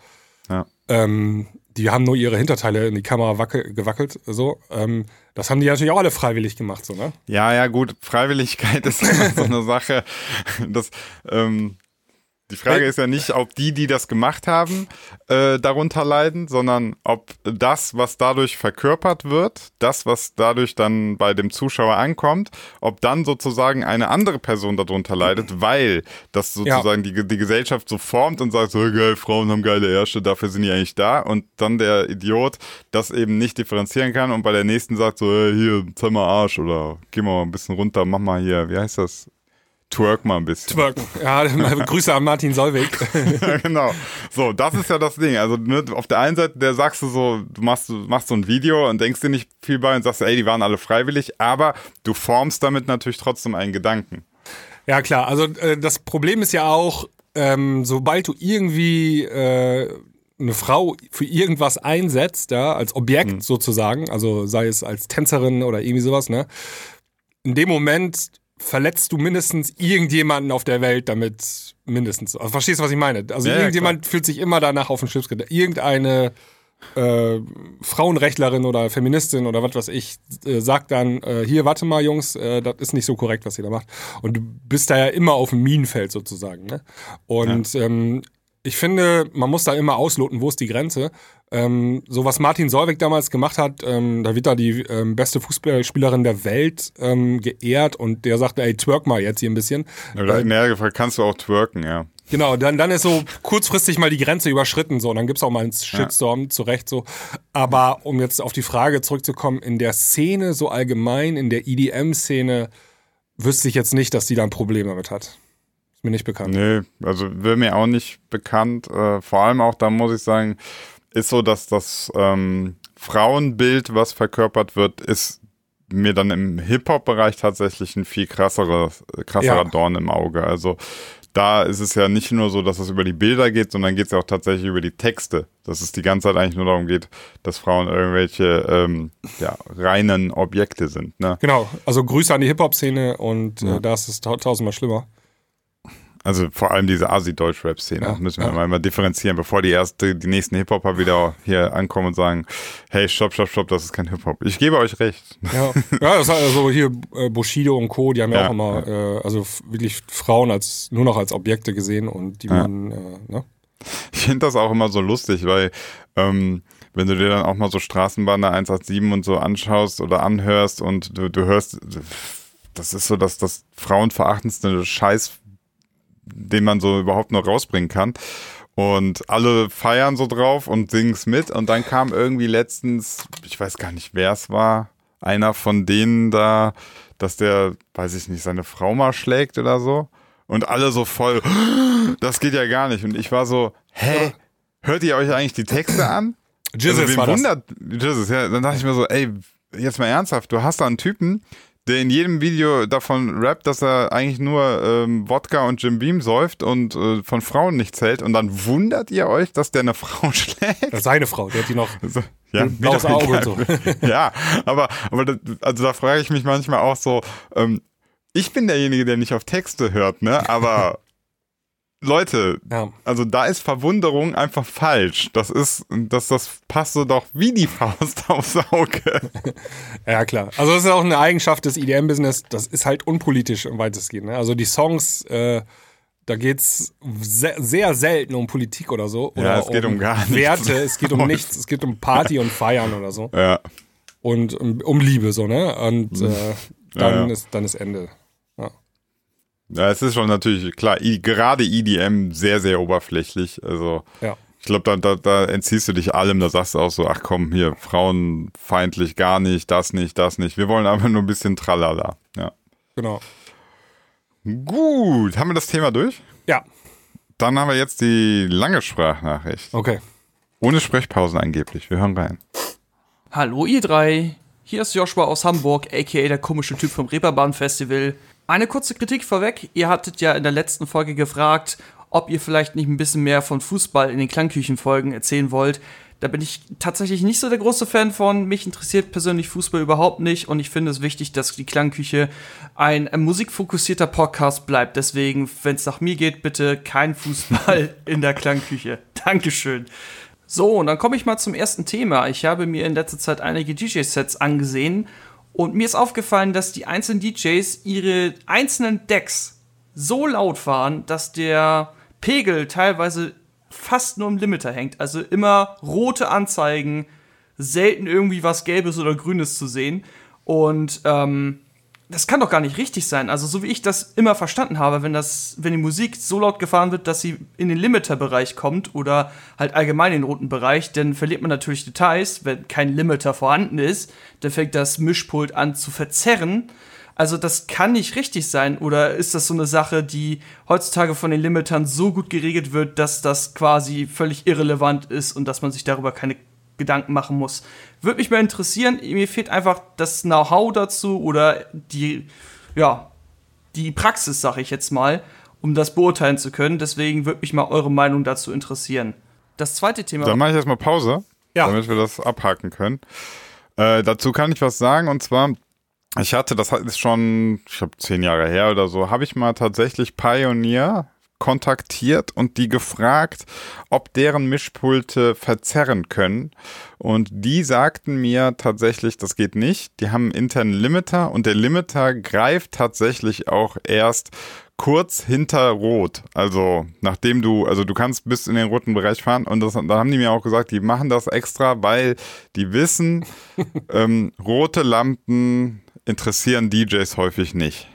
Ja. Ähm, die haben nur ihre Hinterteile in die Kamera wacke, gewackelt, so. Ähm, das haben die natürlich auch alle freiwillig gemacht, so, ne? Ja, ja, gut. Freiwilligkeit ist immer so eine Sache. Das, ähm, die Frage ist ja nicht, ob die, die das gemacht haben, äh, darunter leiden, sondern ob das, was dadurch verkörpert wird, das, was dadurch dann bei dem Zuschauer ankommt, ob dann sozusagen eine andere Person darunter leidet, weil das sozusagen ja. die, die Gesellschaft so formt und sagt, so hey, geil, Frauen haben geile Ärsche, dafür sind die eigentlich da. Und dann der Idiot das eben nicht differenzieren kann und bei der nächsten sagt so, hey, hier, zeig mal Arsch oder geh mal ein bisschen runter, mach mal hier, wie heißt das? Twerk mal ein bisschen. Twerk. Ja, Grüße an Martin Solveig. Ja, genau. So, das ist ja das Ding. Also ne, auf der einen Seite, der sagst du so, du machst, machst so ein Video und denkst dir nicht viel bei und sagst, ey, die waren alle freiwillig, aber du formst damit natürlich trotzdem einen Gedanken. Ja, klar. Also äh, das Problem ist ja auch, ähm, sobald du irgendwie äh, eine Frau für irgendwas einsetzt, ja, als Objekt mhm. sozusagen, also sei es als Tänzerin oder irgendwie sowas, ne, in dem Moment verletzt du mindestens irgendjemanden auf der Welt damit, mindestens. Also, verstehst du, was ich meine? Also ja, irgendjemand ja, fühlt sich immer danach auf den Schlips gedacht. Irgendeine äh, Frauenrechtlerin oder Feministin oder was weiß ich äh, sagt dann, äh, hier, warte mal, Jungs, äh, das ist nicht so korrekt, was ihr da macht. Und du bist da ja immer auf dem Minenfeld sozusagen. Ne? Und ja. ähm, ich finde, man muss da immer ausloten, wo ist die Grenze. Ähm, so was Martin Solveig damals gemacht hat, ähm, da wird da die ähm, beste Fußballspielerin der Welt ähm, geehrt und der sagt, ey, twerk mal jetzt hier ein bisschen. Ja, da hat ihn eher gefragt, kannst du auch twerken, ja. Genau, dann, dann ist so kurzfristig mal die Grenze überschritten, so, und dann gibt's auch mal einen Shitstorm, ja. zu Recht, so. Aber um jetzt auf die Frage zurückzukommen, in der Szene so allgemein, in der E D M-Szene, wüsste ich jetzt nicht, dass die da ein Problem damit hat. Ist mir nicht bekannt. Nee, also wäre mir auch nicht bekannt. Äh, vor allem auch, da muss ich sagen, ist so, dass das ähm, Frauenbild, was verkörpert wird, ist mir dann im Hip-Hop-Bereich tatsächlich ein viel krasserer, krasserer ja. Dorn im Auge. Also da ist es ja nicht nur so, dass es über die Bilder geht, sondern geht es ja auch tatsächlich über die Texte. Dass es die ganze Zeit eigentlich nur darum geht, dass Frauen irgendwelche ähm, ja, reinen Objekte sind. Ne? Genau, also Grüße an die Hip-Hop-Szene und ja. äh, da ist es ta- tausendmal schlimmer. Also vor allem diese Asi-Deutsch-Rap-Szene, ja, müssen wir ja. mal differenzieren, bevor die erste, die nächsten Hip-Hopper wieder hier ankommen und sagen, hey, stopp, stopp, stopp, das ist kein Hip-Hop. Ich gebe euch recht. Ja, ja, das heißt also hier Bushido und Co., die haben ja, ja auch immer, ja. Äh, also wirklich Frauen als nur noch als Objekte gesehen und die ja. man, äh, ne? Ich finde das auch immer so lustig, weil ähm, wenn du dir dann auch mal so Straßenbahner eins acht sieben und so anschaust oder anhörst und du, du hörst, das ist so das, das frauenverachtendste Scheiß, den man so überhaupt noch rausbringen kann. Und alle feiern so drauf und singen es mit. Und dann kam irgendwie letztens, ich weiß gar nicht, wer es war, einer von denen da, dass der, weiß ich nicht, seine Frau mal schlägt oder so. Und alle so voll, das geht ja gar nicht. Und ich war so, hä? hört ihr euch eigentlich die Texte an? Jesus also, war wundert, das. Jesus, ja, dann dachte ich mir so, ey, jetzt mal ernsthaft, du hast da einen Typen, der in jedem Video davon rappt, dass er eigentlich nur ähm, Wodka und Jim Beam säuft und äh, von Frauen nichts hält. Und dann wundert ihr euch, dass der eine Frau schlägt? Das ist seine Frau, der hat die noch so, ja, blaues Auge und so. Ja, aber, aber das, also da frage ich mich manchmal auch so, ähm, ich bin derjenige, der nicht auf Texte hört, ne? Aber Leute, ja. Also da ist Verwunderung einfach falsch. Das ist, das, das passt so doch wie die Faust aufs Auge. Ja, klar. Also das ist auch eine Eigenschaft des E D M-Business. Das ist halt unpolitisch im weitestgehend. Ne? Also die Songs, äh, da geht's se- sehr selten um Politik oder so. Oder ja, es geht um, um gar nichts. Werte, es geht um nichts. Es geht um Party und Feiern oder so. Ja. Und um, um Liebe so, ne? Und äh, dann, ja, ja. Ist, dann ist Ende. Ja, es ist schon natürlich, klar, I, gerade E D M sehr, sehr oberflächlich. Also ja. Ich glaube, da, da, da entziehst du dich allem, da sagst du auch so, ach komm, hier, frauenfeindlich gar nicht, das nicht, das nicht. Wir wollen einfach nur ein bisschen Tralala. Ja. Genau. Gut, haben wir das Thema durch? Ja. Dann haben wir jetzt die lange Sprachnachricht. Okay. Ohne Sprechpausen angeblich, wir hören rein. Hallo ihr drei, hier ist Joshua aus Hamburg, a k a der komische Typ vom Reeperbahn-Festival. Eine kurze Kritik vorweg. Ihr hattet ja in der letzten Folge gefragt, ob ihr vielleicht nicht ein bisschen mehr von Fußball in den Klangküchenfolgen erzählen wollt. Da bin ich tatsächlich nicht so der große Fan von. Mich interessiert persönlich Fußball überhaupt nicht. Und ich finde es wichtig, dass die Klangküche ein musikfokussierter Podcast bleibt. Deswegen, wenn es nach mir geht, bitte kein Fußball in der Klangküche. Dankeschön. So, und dann komme ich mal zum ersten Thema. Ich habe mir in letzter Zeit einige D J-Sets angesehen. Und mir ist aufgefallen, dass die einzelnen D Js ihre einzelnen Decks so laut fahren, dass der Pegel teilweise fast nur im Limiter hängt. Also immer rote Anzeigen, selten irgendwie was Gelbes oder Grünes zu sehen. Und ähm, das kann doch gar nicht richtig sein. Also so wie ich das immer verstanden habe, wenn, das, wenn die Musik so laut gefahren wird, dass sie in den Limiter-Bereich kommt oder halt allgemein in den roten Bereich, dann verliert man natürlich Details, wenn kein Limiter vorhanden ist. Dann fängt das Mischpult an zu verzerren. Also das kann nicht richtig sein. Oder ist das so eine Sache, die heutzutage von den Limitern so gut geregelt wird, dass das quasi völlig irrelevant ist und dass man sich darüber keine Gedanken machen muss? Würde mich mal interessieren, mir fehlt einfach das Know-how dazu oder die, ja, die Praxis, sag ich jetzt mal, um das beurteilen zu können. Deswegen würde mich mal eure Meinung dazu interessieren. Das zweite Thema. Dann mache ich erstmal Pause, ja. Damit wir das abhaken können. Äh, dazu kann ich was sagen und zwar, ich hatte, das ist schon, ich glaube, zehn Jahre her oder so, habe ich mal tatsächlich Pioneer kontaktiert und die gefragt, ob deren Mischpulte verzerren können. Und die sagten mir tatsächlich, das geht nicht. Die haben einen internen Limiter und der Limiter greift tatsächlich auch erst kurz hinter Rot. Also nachdem du, also du kannst bis in den roten Bereich fahren und das, dann haben die mir auch gesagt, die machen das extra, weil die wissen, ähm, rote Lampen interessieren D Js häufig nicht.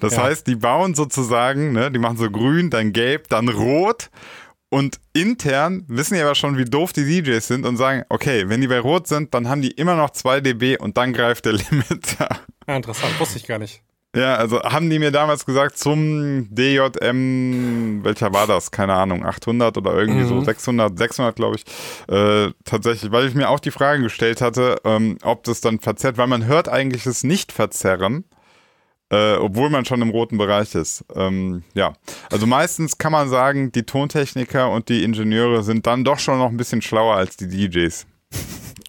Das ja. heißt, die bauen sozusagen, ne, die machen so grün, dann gelb, dann rot und intern wissen die aber schon, wie doof die D Js sind und sagen, okay, wenn die bei rot sind, dann haben die immer noch zwei Dezibel und dann greift der Limiter. Ja, interessant, wusste ich gar nicht. Ja, also haben die mir damals gesagt, zum D J M, welcher war das? Keine Ahnung, achthundert oder irgendwie mhm. so, sechshundert, sechshundert glaube ich, äh, tatsächlich, weil ich mir auch die Frage gestellt hatte, ähm, ob das dann verzerrt, weil man hört eigentlich es nicht verzerren, äh, obwohl man schon im roten Bereich ist. Ähm, ja, also meistens kann man sagen, die Tontechniker und die Ingenieure sind dann doch schon noch ein bisschen schlauer als die D Js.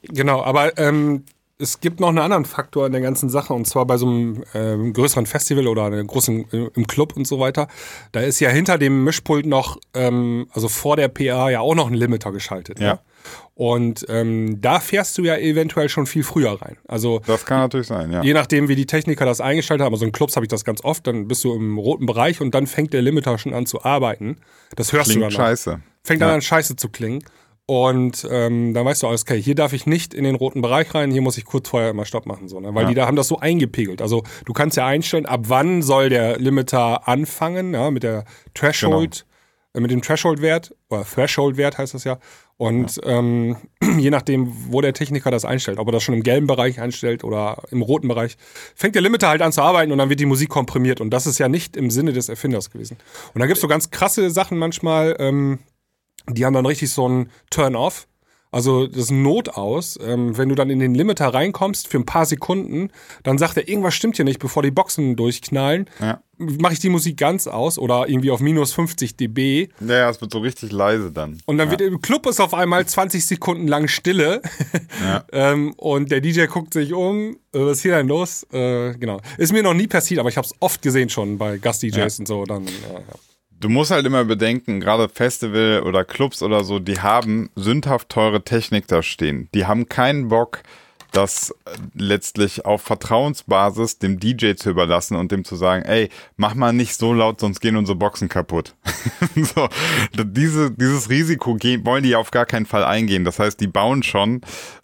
Genau, aber ähm es gibt noch einen anderen Faktor in der ganzen Sache und zwar bei so einem äh, größeren Festival oder einem großen äh, im Club und so weiter. Da ist ja hinter dem Mischpult noch, ähm, also vor der P A ja auch noch ein Limiter geschaltet. Ja. ja? Und ähm, da fährst du ja eventuell schon viel früher rein. Also das kann natürlich sein, ja. Je nachdem, wie die Techniker das eingestellt haben. Also in Clubs habe ich das ganz oft. Dann bist du im roten Bereich und dann fängt der Limiter schon an zu arbeiten. Das hörst Klingt du dann scheiße. An. Fängt ja. an, scheiße zu klingen. Und ähm, dann weißt du alles, okay, hier darf ich nicht in den roten Bereich rein, hier muss ich kurz vorher immer Stopp machen. So, ne? Weil ja. die da haben das so eingepegelt. Also du kannst ja einstellen, ab wann soll der Limiter anfangen, ja, mit der Threshold, genau. äh, mit dem Threshold-Wert, oder Threshold-Wert heißt das ja. Und ja. Ähm, je nachdem, wo der Techniker das einstellt, ob er das schon im gelben Bereich einstellt oder im roten Bereich, fängt der Limiter halt an zu arbeiten und dann wird die Musik komprimiert. Und das ist ja nicht im Sinne des Erfinders gewesen. Und da gibt es so ganz krasse Sachen manchmal, ähm, die haben dann richtig so einen Turn-off, also das Notaus. Ähm, wenn du dann in den Limiter reinkommst für ein paar Sekunden, dann sagt er, irgendwas stimmt hier nicht, bevor die Boxen durchknallen. Ja. Mache ich die Musik ganz aus oder irgendwie auf minus fünfzig Dezibel. Ja, es wird so richtig leise dann. Und dann ja. wird im Club ist auf einmal zwanzig Sekunden lang Stille. Ja. ähm, und der D J guckt sich um, was ist hier denn los? Äh, genau. Ist mir noch nie passiert, aber ich habe es oft gesehen schon bei Gast-D Js ja. und so. Dann, ja, ja. Du musst halt immer bedenken, gerade Festival oder Clubs oder so, die haben sündhaft teure Technik da stehen. Die haben keinen Bock, das letztlich auf Vertrauensbasis dem D J zu überlassen und dem zu sagen, ey, mach mal nicht so laut, sonst gehen unsere Boxen kaputt. so, diese, dieses Risiko gehen, wollen die auf gar keinen Fall eingehen. Das heißt, die bauen schon,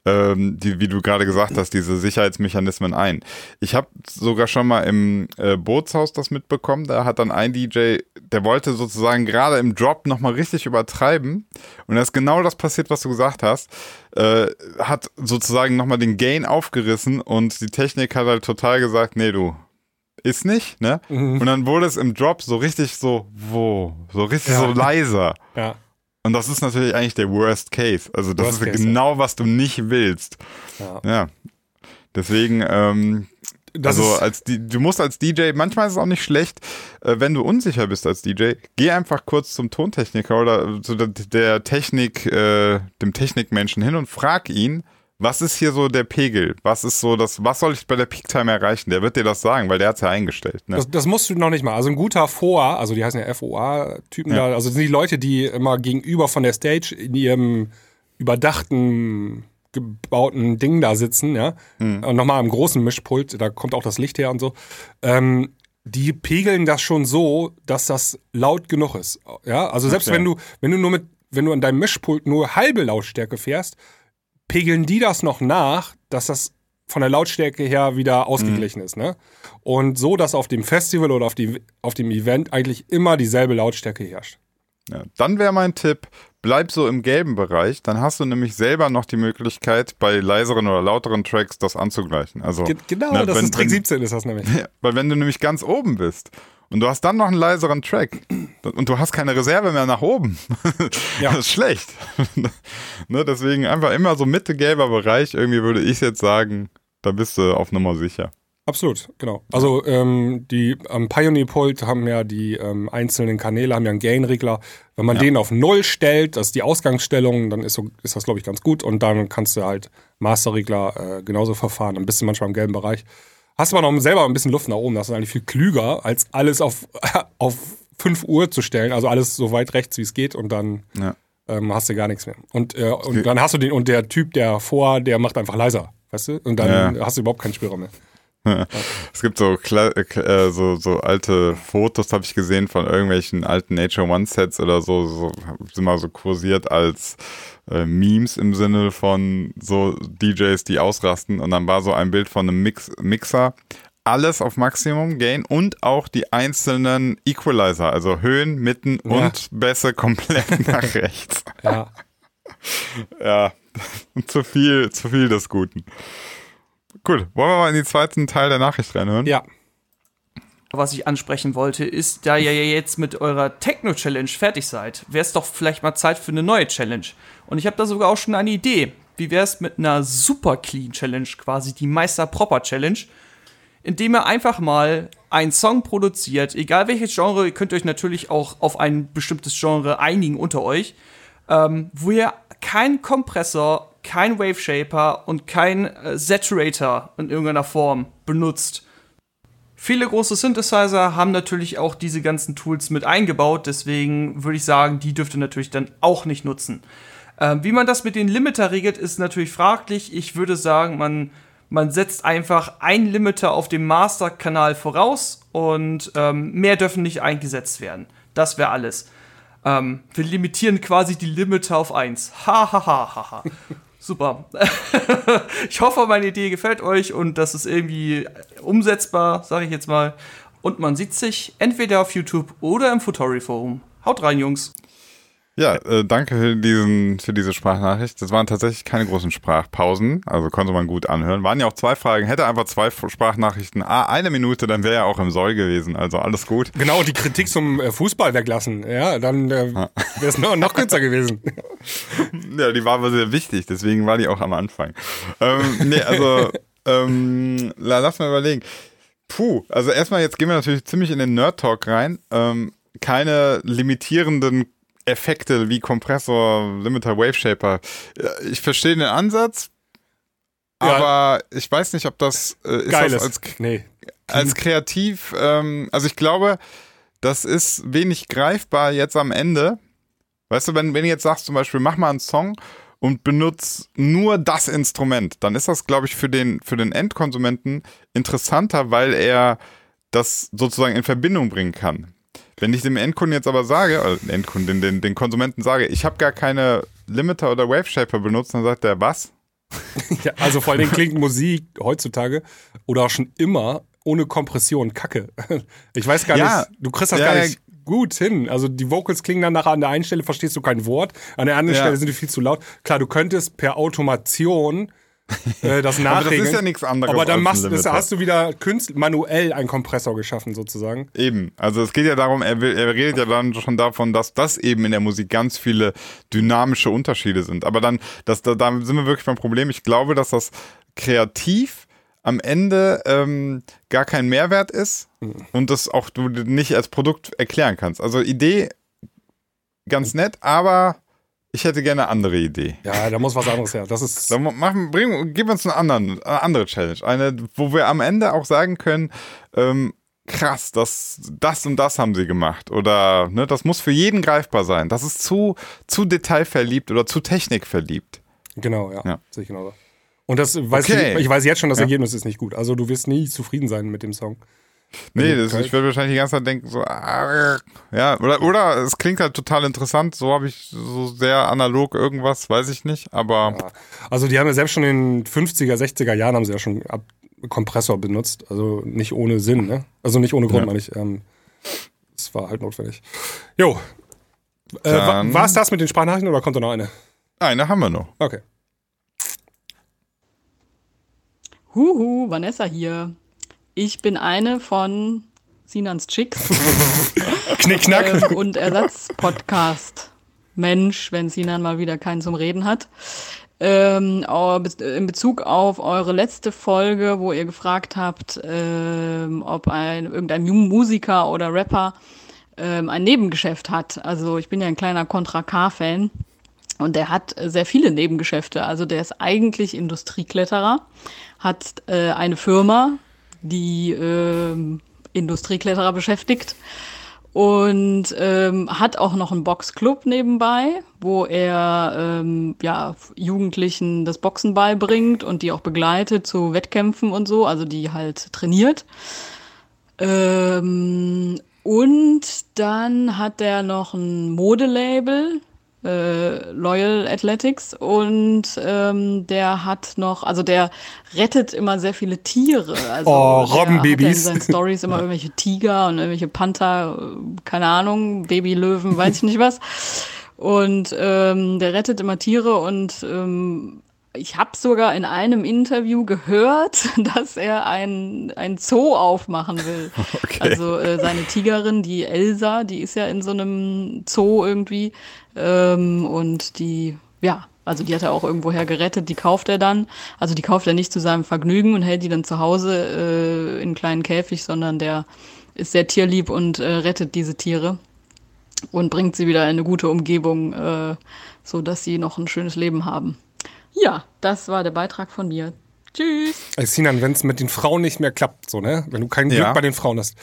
ähm, die, wie du gerade gesagt hast, diese Sicherheitsmechanismen ein. Ich habe sogar schon mal im äh, Bootshaus das mitbekommen. Da hat dann ein D J, der wollte sozusagen gerade im Drop nochmal richtig übertreiben. Und da ist genau das passiert, was du gesagt hast. Äh, hat sozusagen nochmal den Gain aufgerissen und die Technik hat halt total gesagt, nee, du, ist nicht, ne? Mhm. Und dann wurde es im Drop so richtig so, wo, so richtig ja. so leiser. Ja. Und das ist natürlich eigentlich der Worst Case. Also das Worst ist Case, genau, ja. was du nicht willst. Ja. ja. Deswegen, ähm, das also als du musst als D J, manchmal ist es auch nicht schlecht, wenn du unsicher bist als D J, geh einfach kurz zum Tontechniker oder zu der Technik, äh, dem Technikmenschen hin und frag ihn, was ist hier so der Pegel? Was ist so das, was soll ich bei der Peaktime erreichen? Der wird dir das sagen, weil der hat es ja eingestellt. Ne? Das, das musst du noch nicht mal. Also ein guter F O A, also die heißen ja F O A-Typen ja. da, also das sind die Leute, die immer gegenüber von der Stage in ihrem überdachten gebauten Ding da sitzen, ja. Mhm. Und nochmal am großen Mischpult, da kommt auch das Licht her und so. Ähm, die pegeln das schon so, dass das laut genug ist. Ja, also selbst okay. wenn du, wenn du nur mit, wenn du an deinem Mischpult nur halbe Lautstärke fährst, pegeln die das noch nach, dass das von der Lautstärke her wieder ausgeglichen mhm. ist, ne? Und so, dass auf dem Festival oder auf, die, auf dem Event eigentlich immer dieselbe Lautstärke herrscht. Ja, dann wäre mein Tipp, bleib so im gelben Bereich, dann hast du nämlich selber noch die Möglichkeit, bei leiseren oder lauteren Tracks das anzugleichen. Also, Ge- genau, na, das wenn, ist Track siebzehn, ist das nämlich. Ja, weil wenn du nämlich ganz oben bist und du hast dann noch einen leiseren Track und du hast keine Reserve mehr nach oben, ja. das ist schlecht. ne, deswegen einfach immer so Mitte gelber Bereich, irgendwie würde ich jetzt sagen, da bist du auf Nummer sicher. Absolut, genau. Also ähm, die am Pioneer-Pult haben ja die ähm, einzelnen Kanäle, haben ja einen Gain-Regler. Wenn man ja. den auf Null stellt, das ist die Ausgangsstellung, dann ist, so, ist das, glaube ich, ganz gut. Und dann kannst du halt Master-Regler äh, genauso verfahren. Ein bisschen manchmal im gelben Bereich. Hast aber noch selber ein bisschen Luft nach oben. Das ist eigentlich viel klüger, als alles auf, auf fünf Uhr zu stellen. Also alles so weit rechts, wie es geht. Und dann ja. ähm, hast du gar nichts mehr. Und, äh, und dann hast du den, und der Typ, der vor, der macht einfach leiser. Weißt du? Und dann ja. hast du überhaupt keinen Spielraum mehr. Es gibt so, äh, so, so alte Fotos, habe ich gesehen, von irgendwelchen alten Nature One Sets oder so, so sind mal so kursiert als äh, Memes im Sinne von so D Js, die ausrasten. Und dann war so ein Bild von einem Mix- Mixer, alles auf Maximum Gain und auch die einzelnen Equalizer, also Höhen, Mitten ja. und Bässe komplett nach rechts. Ja, ja. zu viel, zu viel des Guten. Cool. Wollen wir mal in den zweiten Teil der Nachricht reinhören? Ja. Was ich ansprechen wollte, ist, da ihr jetzt mit eurer Techno-Challenge fertig seid, wäre es doch vielleicht mal Zeit für eine neue Challenge. Und ich habe da sogar auch schon eine Idee. Wie wäre es mit einer Super-Clean-Challenge, quasi die Meister-Proper-Challenge, indem ihr einfach mal einen Song produziert, egal welches Genre, ihr könnt euch natürlich auch auf ein bestimmtes Genre einigen unter euch, ähm, wo ihr keinen Kompressor, kein Waveshaper und kein äh, Saturator in irgendeiner Form benutzt. Viele große Synthesizer haben natürlich auch diese ganzen Tools mit eingebaut, deswegen würde ich sagen, die dürft ihr natürlich dann auch nicht nutzen. Ähm, wie man das mit den Limiter regelt, ist natürlich fraglich. Ich würde sagen, man, man setzt einfach einen Limiter auf dem Masterkanal voraus und ähm, mehr dürfen nicht eingesetzt werden. Das wäre alles. Ähm, wir limitieren quasi die Limiter auf eins. Ha, ha, ha, ha, ha. Super. Ich hoffe, meine Idee gefällt euch und das ist irgendwie umsetzbar, sage ich jetzt mal. Und man sieht sich entweder auf YouTube oder im Futori-Forum. Haut rein, Jungs. Ja, äh, danke für, diesen, für diese Sprachnachricht. Das waren tatsächlich keine großen Sprachpausen, also konnte man gut anhören. Waren ja auch zwei Fragen, hätte einfach zwei Sprachnachrichten. Ah, eine Minute, dann wäre ja auch im Soll gewesen, also alles gut. Genau, die Kritik zum äh, Fußball weglassen, ja, dann äh, ja. Wäre es noch, noch kürzer gewesen. Ja, die war aber sehr wichtig, deswegen war die auch am Anfang. Ähm, nee, also, ähm, lass mal überlegen. Puh, also erstmal, jetzt gehen wir natürlich ziemlich in den Nerd-Talk rein. Ähm, keine limitierenden Effekte wie Kompressor, Limiter, Waveshaper. Ich verstehe den Ansatz, ja. aber ich weiß nicht, ob das, äh, ist das als, nee. als kreativ, ähm, also ich glaube, das ist wenig greifbar jetzt am Ende. Weißt du, wenn, wenn du jetzt sagst zum Beispiel, mach mal einen Song und benutzt nur das Instrument, dann ist das, glaube ich, für den, für den Endkonsumenten interessanter, weil er das sozusagen in Verbindung bringen kann. Wenn ich dem Endkunden jetzt aber sage, also Endkunden, den, den Konsumenten sage, ich habe gar keine Limiter oder Waveshaper benutzt, dann sagt der, was? Ja, also vor allem klingt Musik heutzutage oder auch schon immer ohne Kompression kacke. Ich weiß gar ja, nicht, du kriegst das ja, gar nicht gut hin. Also die Vocals klingen dann nachher an der einen Stelle, verstehst du kein Wort, an der anderen ja. Stelle sind die viel zu laut. Klar, du könntest per Automation äh, das nachregeln. Aber das ist ja nichts anderes. Aber dann machst, das, hast du wieder künstlich, manuell einen Kompressor geschaffen sozusagen. Eben, also es geht ja darum, er, will, er redet ja dann schon davon, dass das eben in der Musik ganz viele dynamische Unterschiede sind. Aber dann, das, da, da sind wir wirklich beim Problem. Ich glaube, dass das kreativ am Ende ähm, gar kein Mehrwert ist und das auch du nicht als Produkt erklären kannst. Also Idee ganz nett, aber ich hätte gerne eine andere Idee. Ja, da muss was anderes her. Das ist Dann machen, bring, gib uns einen anderen, eine andere Challenge. Eine, wo wir am Ende auch sagen können, ähm, krass, das, das und das haben sie gemacht. Oder ne, das muss für jeden greifbar sein. Das ist zu, zu detailverliebt oder zu technikverliebt. Genau, ja. ja. Sehe ich genau so. Und das weiß okay. ich, ich weiß jetzt schon, das ja. Ergebnis ist nicht gut. Also du wirst nie zufrieden sein mit dem Song. Nee, das, ich werde wahrscheinlich die ganze Zeit denken, so, ah, ja, oder, oder es klingt halt total interessant, so habe ich so sehr analog irgendwas, weiß ich nicht, aber... Ja. Also die haben ja selbst schon in den fünfziger, sechziger Jahren haben sie ja schon Ab- Kompressor benutzt, also nicht ohne Sinn, ne? Also nicht ohne Grund, ja. meine ich. Ähm, das war halt notwendig. Jo, äh, wa- war es das mit den Sprachnachrichten oder kommt da noch eine? Eine haben wir noch. Okay. Huhu, Vanessa hier. Ich bin eine von Sinans Chicks. Knickknack. Und Ersatzpodcast. Mensch, wenn Sinan mal wieder keinen zum Reden hat. Ähm, in Bezug auf eure letzte Folge, wo ihr gefragt habt, ähm, ob ein, irgendein Musiker oder Rapper ähm, ein Nebengeschäft hat. Also ich bin ja ein kleiner Kontra K-Fan. Und der hat sehr viele Nebengeschäfte. Also der ist eigentlich Industriekletterer, hat äh, eine Firma, die äh, Industriekletterer beschäftigt und ähm, hat auch noch einen Boxclub nebenbei, wo er ähm, ja, Jugendlichen das Boxen beibringt und die auch begleitet zu Wettkämpfen und so, also die halt trainiert. Ähm, und dann hat der noch ein Modelabel, Äh, Loyal Athletics, und ähm, der hat noch, also der rettet immer sehr viele Tiere. Also oh, Robbenbabys. Ja, in seinen Storys immer irgendwelche Tiger und irgendwelche Panther, keine Ahnung, Babylöwen, weiß ich nicht was. Und ähm, der rettet immer Tiere und ähm, ich habe sogar in einem Interview gehört, dass er ein, ein Zoo aufmachen will. Okay. Also äh, seine Tigerin, die Elsa, die ist ja in so einem Zoo irgendwie. Ähm, und die, ja, also die hat er auch irgendwoher gerettet, die kauft er dann. Also die kauft er nicht zu seinem Vergnügen und hält die dann zu Hause äh, in einen kleinen Käfig, sondern der ist sehr tierlieb und äh, rettet diese Tiere und bringt sie wieder in eine gute Umgebung, äh, sodass sie noch ein schönes Leben haben. Ja, das war der Beitrag von mir. Tschüss. Ey, Sinan, wenn es mit den Frauen nicht mehr klappt, so, ne? Wenn du kein Glück ja. bei den Frauen hast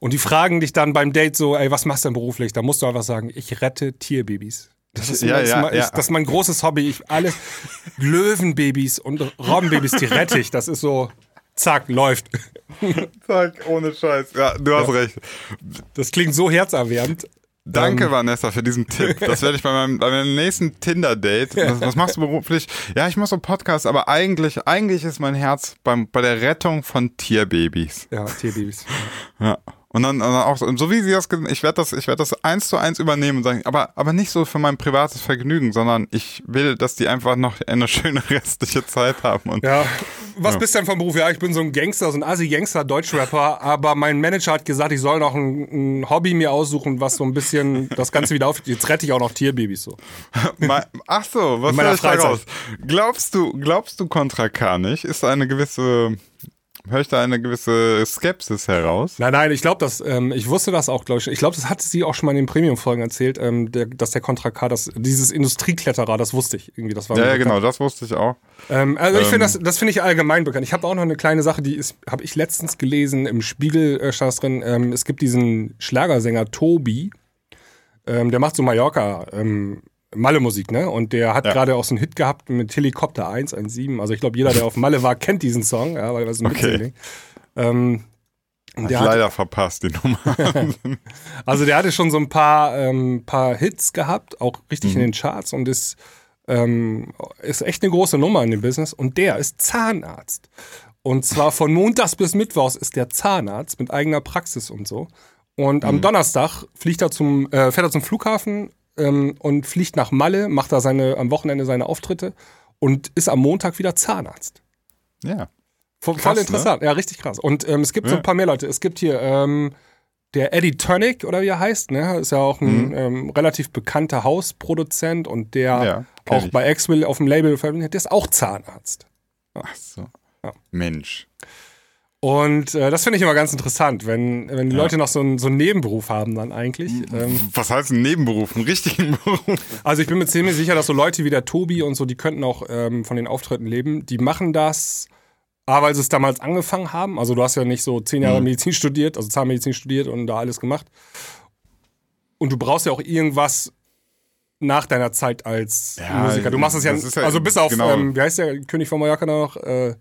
und die fragen dich dann beim Date so, ey, was machst du denn beruflich? Da musst du einfach sagen, ich rette Tierbabys. Das ist, ja, ja, mal, ja. Ich, das ist mein großes Hobby. Ich alles Löwenbabys und Robbenbabys, die rette ich. Das ist so, zack, läuft. Zack, ohne Scheiß. Ja, du hast ja. recht. Das klingt so herzerwärmend. Danke, ähm. Vanessa, für diesen Tipp. Das werde ich bei meinem, bei meinem nächsten Tinder-Date. Was, was machst du beruflich? Ja, ich mache so einen Podcast, aber eigentlich, eigentlich ist mein Herz beim, bei der Rettung von Tierbabys. Ja, Tierbabys. Ja. Und dann, und dann auch so, so wie sie das, ich werde das, ich werde das eins zu eins übernehmen und sagen, aber, aber nicht so für mein privates Vergnügen, sondern ich will, dass die einfach noch eine schöne restliche Zeit haben. Und ja, was ja. bist du denn vom Beruf? Ja, ich bin so ein Gangster, so ein Assi-Gangster-Deutschrapper, aber mein Manager hat gesagt, ich soll noch ein, ein Hobby mir aussuchen, was so ein bisschen das Ganze wieder auf... Jetzt rette ich auch noch Tierbabys so. Ach so, was soll ich da raus? Glaubst du, glaubst du Kontra K nicht? Ist eine gewisse... Höre ich da eine gewisse Skepsis heraus? Nein, nein, ich glaube, dass ähm, ich wusste das auch, glaube ich. Ich glaube, das hat sie auch schon mal in den Premium-Folgen erzählt, ähm, der, dass der Kontra K, das, dieses Industriekletterer, das wusste ich irgendwie. Das war ja, genau, bekannt. Das wusste ich auch. Ähm, also ähm, ich finde, das, das finde ich allgemein bekannt. Ich habe auch noch eine kleine Sache, die habe ich letztens gelesen, im Spiegel äh, stand drin. Ähm, es gibt diesen Schlagersänger Tobi, ähm, der macht so Mallorca- ähm, Malle Musik, ne? Und der hat ja. gerade auch so einen Hit gehabt mit Helikopter eins eins sieben. Also ich glaube, jeder, der auf Malle war, kennt diesen Song, ja, weil er so ein okay. ähm, der hat leider verpasst, die Nummer. Also der hatte schon so ein paar, ähm, paar Hits gehabt, auch richtig mhm. in den Charts und ist, ähm, ist echt eine große Nummer in dem Business. Und der ist Zahnarzt. Und zwar von Montags bis Mittwochs ist der Zahnarzt mit eigener Praxis und so. Und mhm. am Donnerstag fliegt er zum, äh, fährt er zum Flughafen und fliegt nach Malle, macht da seine, am Wochenende seine Auftritte und ist am Montag wieder Zahnarzt. Ja. Voll, krass, voll interessant. Ne? Ja, richtig krass. Und ähm, es gibt ja. so ein paar mehr Leute. Es gibt hier ähm, der Eddie Turnick, oder wie er heißt, ne? Ist ja auch ein mhm. ähm, relativ bekannter Hausproduzent und der ja, auch ich. bei Axwell auf dem Label verwendet, der ist auch Zahnarzt. Ja. Ach so. Ja. Mensch. Und äh, das finde ich immer ganz interessant, wenn, wenn die ja. Leute noch so, ein, so einen Nebenberuf haben dann eigentlich. Ähm, Was heißt ein Nebenberuf? Einen richtigen Beruf? Also ich bin mir ziemlich sicher, dass so Leute wie der Tobi und so, die könnten auch ähm, von den Auftritten leben. Die machen das, A, weil sie es damals angefangen haben. Also du hast ja nicht so zehn Jahre mhm. Medizin studiert, also Zahnmedizin studiert und da alles gemacht. Und du brauchst ja auch irgendwas nach deiner Zeit als ja, Musiker. Du machst es ja, das ist ja, also bis auf, genau. ähm, wie heißt der König von Mallorca noch? Äh,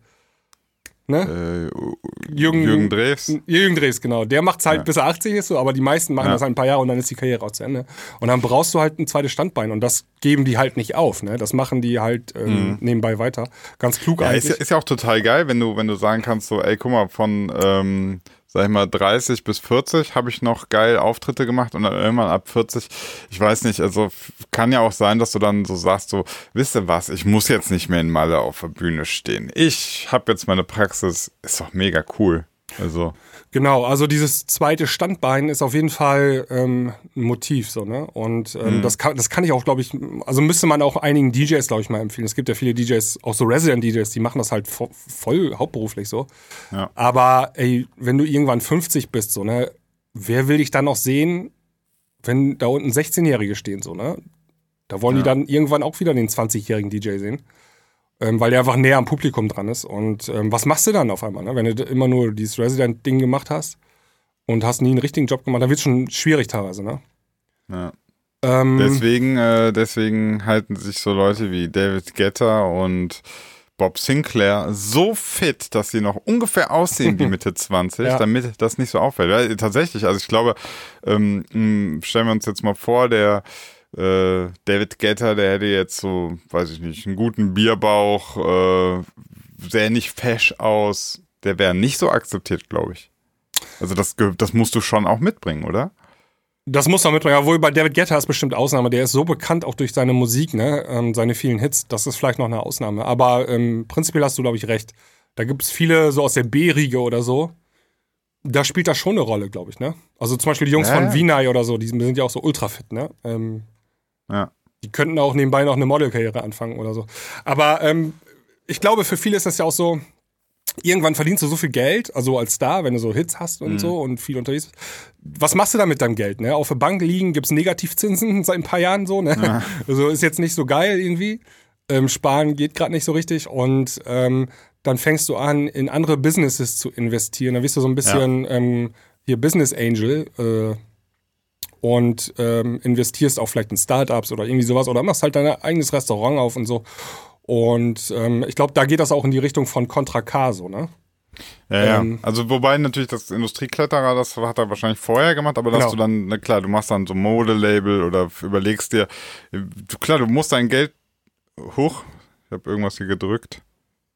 Ne? Äh, Jürgen, Jürgen Drews. Jürgen Drews, genau. Der macht es halt ja. bis er achtzig ist, so, aber die meisten machen ja. das halt ein paar Jahre und dann ist die Karriere auch zu Ende. Und dann brauchst du halt ein zweites Standbein und das geben die halt nicht auf. Ne? Das machen die halt ähm, mhm. nebenbei weiter. Ganz klug ja, eigentlich. Ist, ist ja auch total geil, wenn du, wenn du sagen kannst, so, ey, guck mal, von ähm, sag ich mal dreißig bis vierzig habe ich noch geil Auftritte gemacht und dann irgendwann ab vierzig, ich weiß nicht, also kann ja auch sein, dass du dann so sagst, so, wisst ihr was, ich muss jetzt nicht mehr in Malle auf der Bühne stehen. Ich habe jetzt meine Praxis, ist doch mega cool. Also. Genau, also dieses zweite Standbein ist auf jeden Fall ähm, ein Motiv, so, ne? Und ähm, mhm. das kann, das kann ich auch, glaube ich, also müsste man auch einigen D Js, glaube ich, mal empfehlen. Es gibt ja viele D Js, auch so Resident-D Js, die machen das halt vo- voll hauptberuflich so. Ja. Aber ey, wenn du irgendwann fünfzig bist, so, ne, wer will dich dann noch sehen, wenn da unten sechzehnjährige stehen, so, ne? Da wollen ja. die dann irgendwann auch wieder den zwanzigjährigen D J sehen. Ähm, weil der einfach näher am Publikum dran ist. Und ähm, was machst du dann auf einmal, ne? Wenn du immer nur dieses Resident-Ding gemacht hast und hast nie einen richtigen Job gemacht, dann wird es schon schwierig teilweise, ne? Ja. Ähm, deswegen, äh, deswegen halten sich so Leute wie David Guetta und Bob Sinclair so fit, dass sie noch ungefähr aussehen wie Mitte zwanzig, ja. damit das nicht so auffällt. Weil, tatsächlich, also ich glaube, ähm, stellen wir uns jetzt mal vor, der David Guetta, der hätte jetzt so, weiß ich nicht, einen guten Bierbauch, äh, sähe nicht fesch aus, der wäre nicht so akzeptiert, glaube ich. Also das, das musst du schon auch mitbringen, oder? Das muss man mitbringen, obwohl bei David Guetta ist bestimmt Ausnahme, der ist so bekannt auch durch seine Musik, ne, ähm, seine vielen Hits, das ist vielleicht noch eine Ausnahme, aber ähm, prinzipiell hast du, glaube ich, recht. Da gibt es viele so aus der B-Riege oder so, da spielt das schon eine Rolle, glaube ich, ne? Also zum Beispiel die Jungs ja, von Vinay oder so, die sind ja auch so ultra fit, ne? Ähm, ja. Die könnten auch nebenbei noch eine Modelkarriere anfangen oder so. Aber ähm, ich glaube, für viele ist das ja auch so, irgendwann verdienst du so viel Geld, also als Star, wenn du so Hits hast und mhm. so und viel unterwegs bist. Was machst du da mit deinem Geld, ne? Auf der Bank liegen, gibt's Negativzinsen seit ein paar Jahren so, ne? Ja. Also ist jetzt nicht so geil irgendwie. Ähm, Sparen geht gerade nicht so richtig und ähm, dann fängst du an, in andere Businesses zu investieren. Dann wirst du so ein bisschen ja. ähm, hier Business Angel äh, und ähm, investierst auch vielleicht in Startups oder irgendwie sowas oder machst halt dein eigenes Restaurant auf und so. Und ähm, ich glaube, da geht das auch in die Richtung von Kontra K, so, ne? Ja, ähm, ja. Also wobei natürlich das Industriekletterer, das hat er wahrscheinlich vorher gemacht, aber dass genau. du dann, na klar, du machst dann so Modelabel oder überlegst dir, klar, du musst dein Geld hoch, ich habe irgendwas hier gedrückt.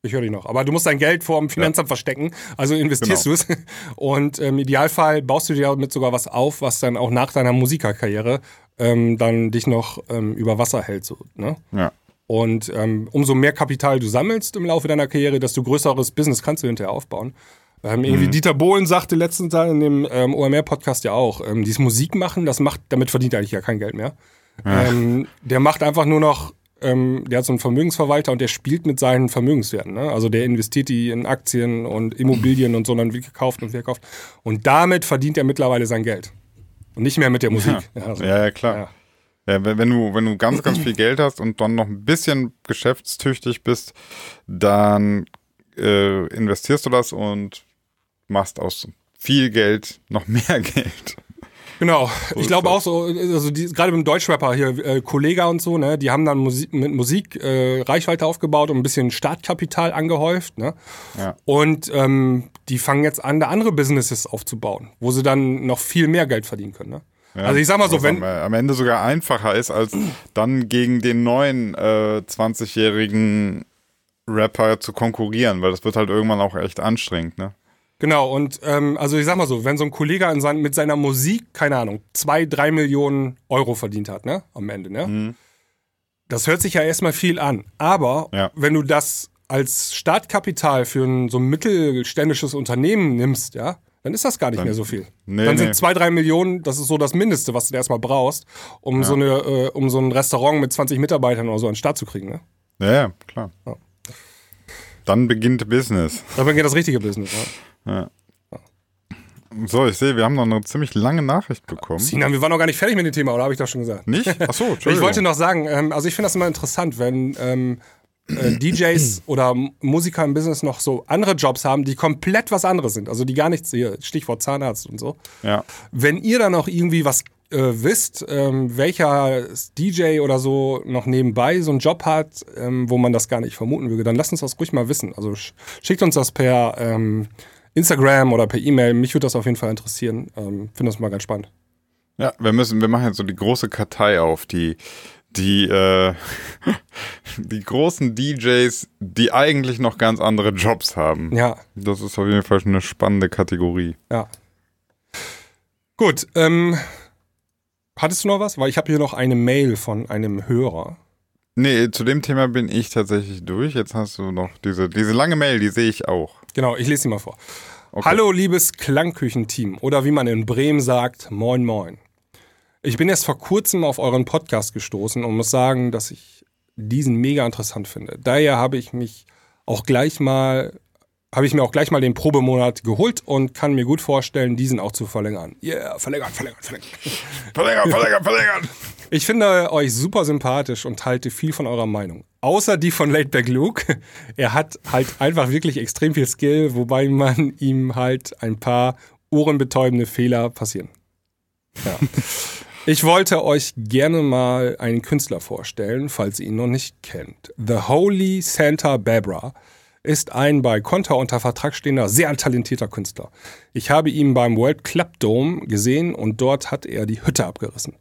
Ich höre dich noch. Aber du musst dein Geld vor dem Finanzamt ja. verstecken, also investierst genau. du es. Und im Idealfall baust du dir damit sogar was auf, was dann auch nach deiner Musikerkarriere ähm, dann dich noch ähm, über Wasser hält. So, ne? Ja. Und ähm, umso mehr Kapital du sammelst im Laufe deiner Karriere, desto größeres Business kannst du hinterher aufbauen. Ähm, irgendwie mhm. Dieter Bohlen sagte letztens da in dem ähm, O M R-Podcast ja auch, ähm, dieses Musik machen, das macht, damit verdient eigentlich ja kein Geld mehr. Ähm, der macht einfach nur noch, ähm, der hat so einen Vermögensverwalter und der spielt mit seinen Vermögenswerten. Ne? Also der investiert die in Aktien und Immobilien und so, dann wird gekauft und verkauft. Und damit verdient er mittlerweile sein Geld. Und nicht mehr mit der Musik. Ja, ja, also, ja, ja klar. Ja. Ja, wenn du, wenn du ganz, ganz viel Geld hast und dann noch ein bisschen geschäftstüchtig bist, dann äh, investierst du das und machst aus viel Geld noch mehr Geld. Genau, so ich glaube auch so, also die, gerade mit dem Deutschrapper hier, äh, Kollega und so, ne, die haben dann Musi- mit Musik äh, Reichweite aufgebaut und ein bisschen Startkapital angehäuft, ne? Ja. Und ähm, die fangen jetzt an, da andere Businesses aufzubauen, wo sie dann noch viel mehr Geld verdienen können, ne? Ja, also ich sag mal so, wenn am Ende sogar einfacher ist, als dann gegen den neuen äh, zwanzigjährigen Rapper zu konkurrieren, weil das wird halt irgendwann auch echt anstrengend, ne? Genau, und ähm, also ich sag mal so, wenn so ein Kollege in sein, mit seiner Musik, keine Ahnung, zwei, drei Millionen Euro verdient hat, ne, am Ende, ne? Mhm. Das hört sich ja erstmal viel an, aber ja. wenn du das als Startkapital für ein so ein mittelständisches Unternehmen nimmst, ja, dann ist das gar nicht dann, mehr so viel. Nee, dann sind nee. zwei, drei Millionen, das ist so das Mindeste, was du erstmal brauchst, um, ja. so eine, äh, um so ein Restaurant mit zwanzig Mitarbeitern oder so an den Start zu kriegen. Ne? Ja, klar. Ja. Dann beginnt Business. Dann beginnt das richtige Business. Ja. Ja. Ja. So, ich sehe, wir haben noch eine ziemlich lange Nachricht bekommen. Sinan, wir waren noch gar nicht fertig mit dem Thema, oder habe ich das schon gesagt? Nicht? Achso, Entschuldigung. Ich wollte noch sagen, ähm, also ich finde das immer interessant, wenn ähm, D Js oder Musiker im Business noch so andere Jobs haben, die komplett was anderes sind, also die gar nichts, hier Stichwort Zahnarzt und so. Ja. Wenn ihr dann auch irgendwie was äh, wisst, ähm, welcher D J oder so noch nebenbei so einen Job hat, ähm, wo man das gar nicht vermuten würde, dann lasst uns das ruhig mal wissen. Also sch- schickt uns das per ähm, Instagram oder per E-Mail, mich würde das auf jeden Fall interessieren. Ähm, finde das mal ganz spannend. Ja, wir müssen, wir machen jetzt so die große Kartei auf, die Die, äh, die großen D Js, die eigentlich noch ganz andere Jobs haben. Ja. Das ist auf jeden Fall schon eine spannende Kategorie. Ja. Gut. Ähm, hattest du noch was? Weil ich habe hier noch eine Mail von einem Hörer. Nee, zu dem Thema bin ich tatsächlich durch. Jetzt hast du noch diese, diese lange Mail, die sehe ich auch. Genau, ich lese sie mal vor. Okay. Hallo, liebes Klangküchenteam. Oder wie man in Bremen sagt, moin moin. Ich bin erst vor kurzem auf euren Podcast gestoßen und muss sagen, dass ich diesen mega interessant finde. Daher habe ich mich auch gleich mal, habe ich mir auch gleich mal den Probemonat geholt und kann mir gut vorstellen, diesen auch zu verlängern. Yeah, verlängern, verlängern, verlängern. Verlängern, verlängern, verlängern. Ich finde euch super sympathisch und halte viel von eurer Meinung. Außer die von Laidback Luke. Er hat halt einfach wirklich extrem viel Skill, wobei man ihm halt ein paar ohrenbetäubende Fehler passieren. Ja. Ich wollte euch gerne mal einen Künstler vorstellen, falls ihr ihn noch nicht kennt. The Holy Santa Barbara ist ein bei Kontra unter Vertrag stehender, sehr talentierter Künstler. Ich habe ihn beim World Club Dome gesehen und dort hat er die Hütte abgerissen.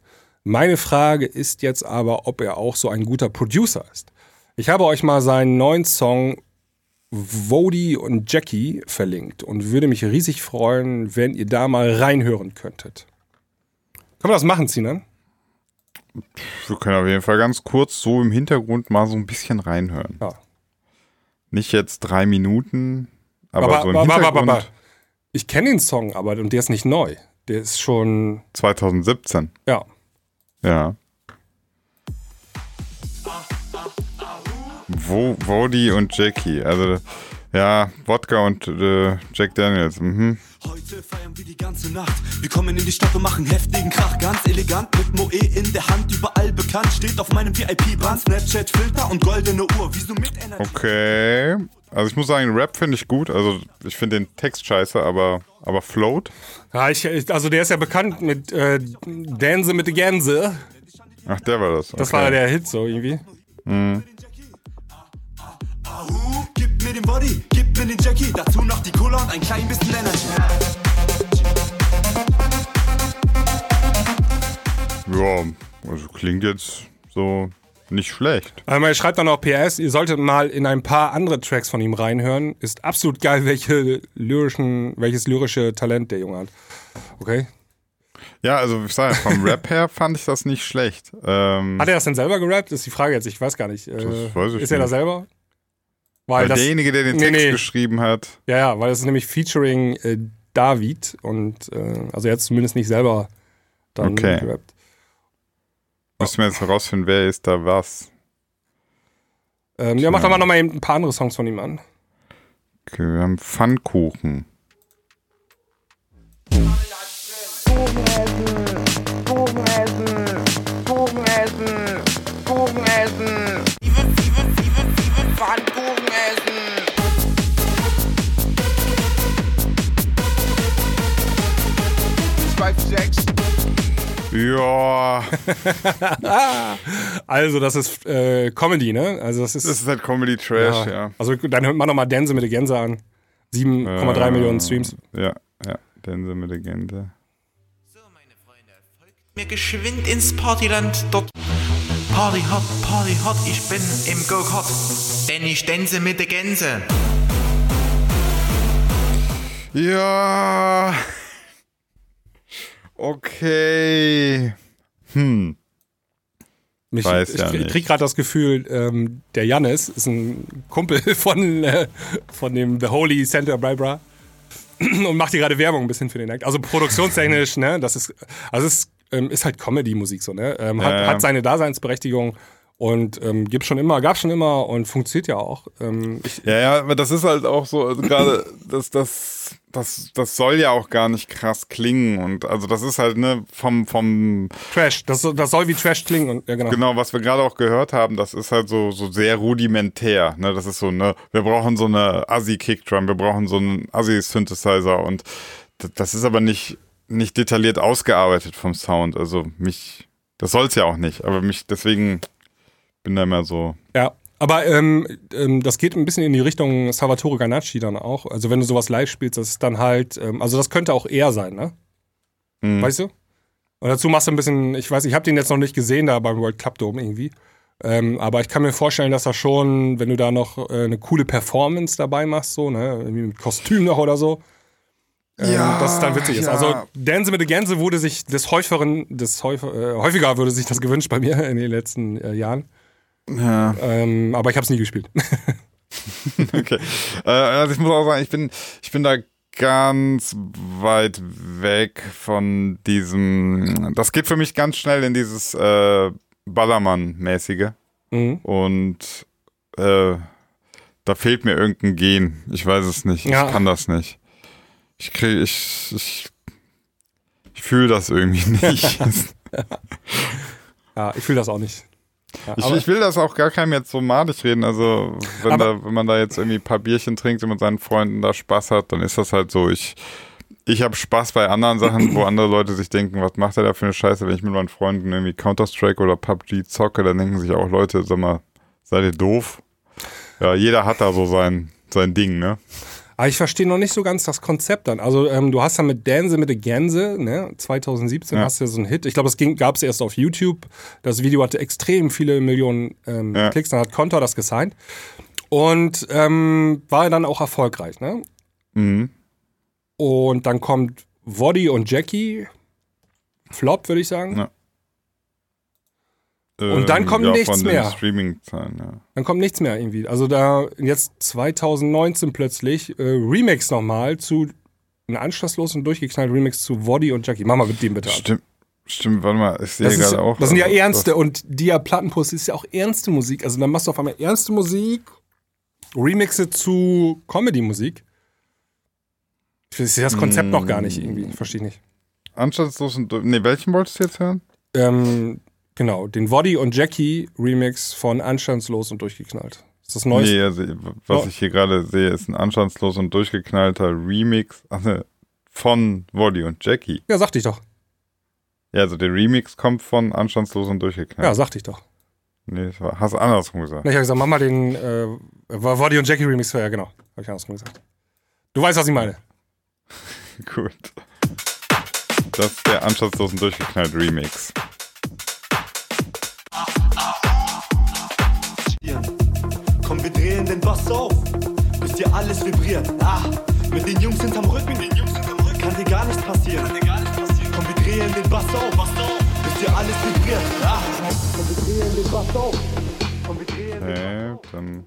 Meine Frage ist jetzt aber, ob er auch so ein guter Producer ist. Ich habe euch mal seinen neuen Song Wody und Jackie verlinkt und würde mich riesig freuen, wenn ihr da mal reinhören könntet. Können wir das machen, Sinan? Wir können auf jeden Fall ganz kurz so im Hintergrund mal so ein bisschen reinhören. Ja. Nicht jetzt drei Minuten, aber, aber so im aber, Hintergrund. Aber, aber, aber. Ich kenne den Song, aber und der ist nicht neu. Der ist schon... zwanzig siebzehn. Ja. Ja. Wo, Wody und Jackie, also... Ja, Wodka und äh, Jack Daniels. Mhm. Heute feiern wir die ganze Nacht. Wir kommen in die Stadt und machen heftigen Krach. Ganz elegant mit Moe in der Hand. Überall bekannt. Steht auf meinem V I P-Band. Snapchat-Filter und goldene Uhr. Wie so mit Energie. Okay. Also ich muss sagen, Rap finde ich gut. Also ich finde den Text scheiße, aber, aber float. Ja, ich, also der ist ja bekannt mit äh, Dance mit der Gänse. Ach, der war das. Okay. Das war der Hit so irgendwie. Mhm. Gib mir den Body, gib mir den Jackie, dazu noch die Cola und ein klein bisschen Energy. Ja, also klingt jetzt so nicht schlecht. Also er schreibt dann auch P S, ihr solltet mal in ein paar andere Tracks von ihm reinhören. Ist absolut geil, welche lyrischen, welches lyrische Talent der Junge hat. Okay? Ja, also ich sage, vom Rap her fand ich das nicht schlecht. Ähm, Hat er das denn selber gerappt? Ist die Frage jetzt, ich weiß gar nicht. Äh, das weiß ich ist er nicht. Da selber? Weil, weil das, derjenige, der den Text nee, nee. geschrieben hat. Ja, ja, weil das ist nämlich featuring äh, David und äh, also er hat es zumindest nicht selber dann okay. gerappt. Müssen wir jetzt herausfinden, wer ist da was. Ähm, ja, mach doch mal nochmal ein paar andere Songs von ihm an. Okay, wir haben Pfannkuchen. Ja. Also, das ist äh, Comedy, ne? Also das ist, das ist halt Comedy-Trash, ja. ja. Also, dann hört man nochmal Dance mit der Gänse an. sieben Komma drei äh, Millionen Streams. Ja, ja, Dance mit der Gänse. So, meine Freunde, folgt mir geschwind ins Partyland. Dort Party hot, Party hot, ich bin im Go-Kart. Denn ich dance mit der Gänse. Ja. Okay. Hm. Mich, Weiß ich ja ich krieg gerade das Gefühl, ähm, der Jannis ist ein Kumpel von, äh, von dem The Holy Santa Barbara und macht hier gerade Werbung ein bisschen für den Act. Also produktionstechnisch, ne, das ist, also es ist, ähm, ist halt Comedy-Musik so, ne? Ähm, hat, ähm. hat seine Daseinsberechtigung. Und ähm, gibt schon immer, gab schon immer und funktioniert ja auch. Ähm, ich, ja, ja, aber das ist halt auch so, also gerade das, das, das, das soll ja auch gar nicht krass klingen. Und also das ist halt, ne, vom, vom Trash, das, das soll wie Trash klingen und ja, genau. Genau, was wir gerade auch gehört haben, das ist halt so, so sehr rudimentär. Ne? Das ist so, ne, wir brauchen so eine Assi-Kickdrum, wir brauchen so einen Assi-Synthesizer und das, das ist aber nicht, nicht detailliert ausgearbeitet vom Sound. Also mich, das soll's ja auch nicht, aber mich, deswegen. Bin da immer so. Ja, aber ähm, ähm, das geht ein bisschen in die Richtung Salvatore Ganacci dann auch. Also wenn du sowas live spielst, das ist dann halt, ähm, also das könnte auch eher sein, ne? Mhm. Weißt du? Und dazu machst du ein bisschen, ich weiß, ich habe den jetzt noch nicht gesehen da beim World Club Dome irgendwie. Ähm, aber ich kann mir vorstellen, dass das schon, wenn du da noch äh, eine coole Performance dabei machst, so, ne? Irgendwie mit Kostüm noch oder so. Ähm, ja, dass es dann witzig ja. ist. Also Dance mit der Gänse wurde sich des Häuferen, des Häuf, äh, häufiger würde sich das gewünscht bei mir in den letzten äh, Jahren. Ja. Ähm, aber ich habe es nie gespielt. Okay. Äh, also ich muss auch sagen, ich bin, ich bin da ganz weit weg von diesem. Das geht für mich ganz schnell in dieses äh, Ballermann-mäßige. Mhm. Und äh, da fehlt mir irgendein Gen. Ich weiß es nicht. Ja. Ich kann das nicht. Ich kriege, ich, ich, ich fühle das irgendwie nicht. Ja, ich fühle das auch nicht. Ja, ich, ich will das auch gar keinem jetzt so malig reden, also wenn, da, wenn man da jetzt irgendwie ein paar Bierchen trinkt und mit seinen Freunden da Spaß hat, dann ist das halt so, ich, ich habe Spaß bei anderen Sachen, wo andere Leute sich denken, was macht er da für eine Scheiße, wenn ich mit meinen Freunden irgendwie Counter-Strike oder P U B G zocke, dann denken sich auch Leute, sag mal, seid ihr doof? Ja, jeder hat da so sein, sein Ding, ne? Aber ich verstehe noch nicht so ganz das Konzept dann. Also ähm, du hast ja mit Dance mit der Gänse, ne, zwanzig siebzehn ja. hast du ja so einen Hit. Ich glaube, das gab es erst auf YouTube. Das Video hatte extrem viele Millionen ähm, ja. Klicks. Dann hat Kontra das gesigned. Und ähm, war dann auch erfolgreich, ne? Mhm. Und dann kommt Woddy und Jackie. Flop, würde ich sagen. Ja. Und dann kommt ja, nichts von den mehr. Streaming-Zahlen, ja. Dann kommt nichts mehr irgendwie. Also da jetzt zwanzig neunzehn plötzlich äh, Remix nochmal zu ein anstandslos und durchgeknallt Remix zu Woddy und Jackie. Mach mal mit dem bitte ab. Stimmt, stimmt, warte mal, ich sehe das gerade ist, auch. Das sind ja ernste das. Und die ja Plattenpost ist ja auch ernste Musik. Also dann machst du auf einmal ernste Musik, Remixe zu Comedy-Musik. Ich sehe das Konzept mm. noch gar nicht irgendwie. Verstehe ich nicht. Anstandslos und durchgeknallt. Nee, welchen wolltest du jetzt hören? Ähm. Genau, den Woddy und Jackie Remix von Anstandslos und durchgeknallt. Ist das Neues? Nee, also, was oh. ich hier gerade sehe, ist ein Anstandslos und durchgeknallter Remix von Woddy und Jackie. Ja, sagte ich doch. Ja, also der Remix kommt von Anstandslos und durchgeknallt. Ja, sagte ich doch. Nee, das war, hast du andersrum gesagt. Nee, ich habe gesagt, mach mal den äh, Woddy und Jackie Remix. Ja, genau, habe ich andersrum gesagt. Du weißt, was ich meine. Gut. Das ist der Anstandslos und durchgeknallt Remix. Komm, wir drehen den Bass auf, bis dir alles vibriert. Ah, mit den Jungs hinterm Rücken, den Jungs hinterm Rücken. Kann dir gar nichts passieren. Kann dir gar nichts passieren. Komm, wir drehen den Bass auf, bis dir alles vibriert. Ja. Und wir drehen den Bass auf. Und wir drehen den Bass auf. Nee, dann...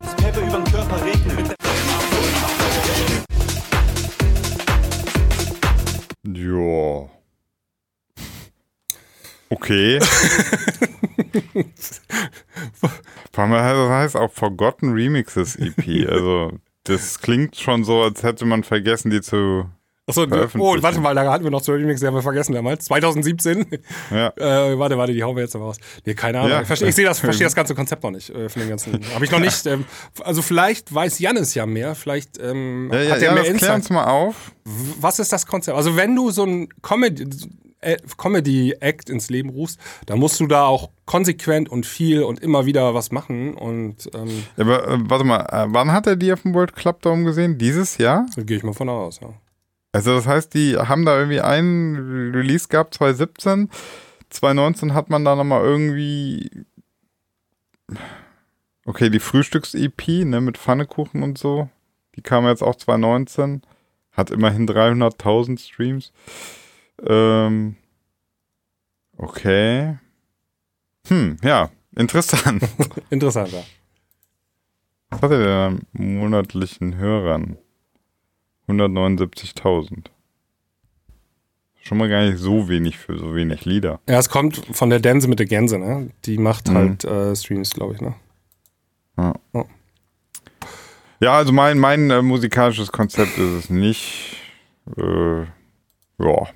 Das Pepper über den Körper regnet. Joa. Okay. Vor allem heißt es auch Forgotten Remixes E P. Also, das klingt schon so, als hätte man vergessen, die zu Achso, oh, warte mal, da hatten wir noch zu Remix, die haben wir vergessen damals. zwanzig siebzehn Ja. Äh, warte, warte, die hauen wir jetzt aber raus. Nee, keine Ahnung. Ja. Ich verstehe, ich sehe das, verstehe das ganze Konzept noch nicht. Äh, von dem ganzen. Habe ich noch nicht. Ähm, also, vielleicht weiß Jannis ja mehr. Vielleicht ähm, ja, ja, hat er ja, mehr Insight. Klär uns mal auf. Was ist das Konzept? Also, wenn du so ein Comedy. Comedy-Act ins Leben rufst, dann musst du da auch konsequent und viel und immer wieder was machen. Und, ähm ja, aber äh, warte mal, äh, wann hat er die auf dem World Club Dome gesehen? Dieses Jahr? Da gehe ich mal von aus, ja. Also das heißt, die haben da irgendwie einen Release gehabt, zwanzig siebzehn zwanzig neunzehn hat man da nochmal irgendwie... Okay, die Frühstücks-E P, ne, mit Pfannekuchen und so, die kam jetzt auch zwanzig neunzehn hat immerhin dreihunderttausend Streams. Ähm, okay. Hm, ja, interessant. Interessant, ja. Was hat er denn an monatlichen Hörern? hundertneunundsiebzigtausend Schon mal gar nicht so wenig für so wenig Lieder. Ja, es kommt von der Dance mit der Gänse, ne? Die macht mhm. halt äh, Streams, glaube ich, ne? Ja. Oh. Ja, also mein, mein äh, musikalisches Konzept ist es nicht. Äh, ja.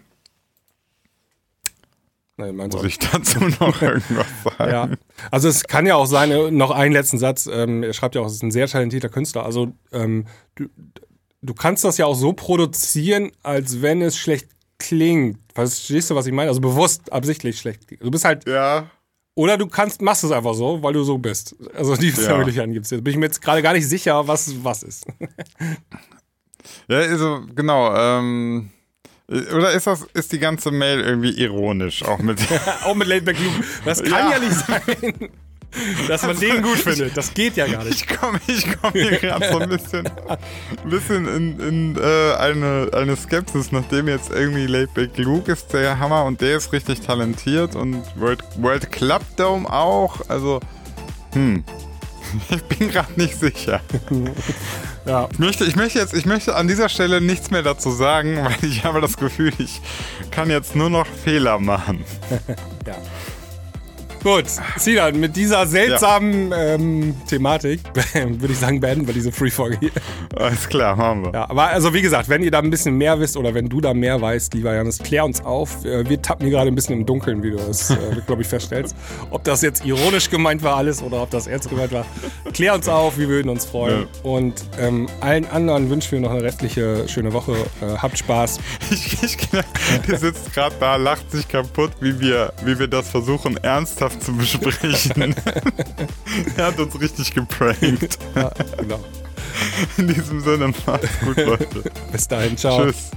Nein, muss ich dazu noch irgendwas sagen? Ja. Also es kann ja auch sein, noch einen letzten Satz, ähm, er schreibt ja auch, es ist ein sehr talentierter Künstler, also ähm, du, du kannst das ja auch so produzieren, als wenn es schlecht klingt. Verstehst du, was ich meine? Also bewusst, absichtlich schlecht klingt. Du bist halt... Ja. Oder du kannst, machst es einfach so, weil du so bist. Also die Möglichkeiten gibt es jetzt. Bin ich mir jetzt gerade gar nicht sicher, was was ist. Ja, also genau, ähm... Oder ist das, ist die ganze Mail irgendwie ironisch? Auch mit, auch mit Laidback Luke. Das kann ja, ja nicht sein, dass man also, den gut findet. Das geht ja gar nicht. Ich komme ich komm hier gerade so ein bisschen, ein bisschen in, in äh, eine, eine Skepsis, nachdem jetzt irgendwie Laidback Luke ist der Hammer und der ist richtig talentiert und World, World Club Dome auch. Also, hm. Ich bin gerade nicht sicher. Ja. Ich, möchte, ich, möchte jetzt, ich möchte an dieser Stelle nichts mehr dazu sagen, weil ich habe das Gefühl, ich kann jetzt nur noch Fehler machen. Ja. Gut, Sinan, mit dieser seltsamen ja. ähm, Thematik würde ich sagen, beenden wir diese Free-Folge hier. Alles klar, machen wir. Ja, aber also wie gesagt, wenn ihr da ein bisschen mehr wisst oder wenn du da mehr weißt, lieber Jannis, klär uns auf. Wir tappen hier gerade ein bisschen im Dunkeln, wie du das, äh, glaube ich, feststellst. Ob das jetzt ironisch gemeint war alles oder ob das ernst gemeint war, klär uns auf, wir würden uns freuen. Ja. Und ähm, allen anderen wünschen wir noch eine restliche schöne Woche. Äh, habt Spaß. Ich, ich, die sitzt gerade da, lacht sich kaputt, wie wir, wie wir das versuchen, ernsthaft zu besprechen. Er hat uns richtig geprankt. Ja, genau. In diesem Sinne, macht's gut, Leute. Bis dahin, ciao. Tschüss.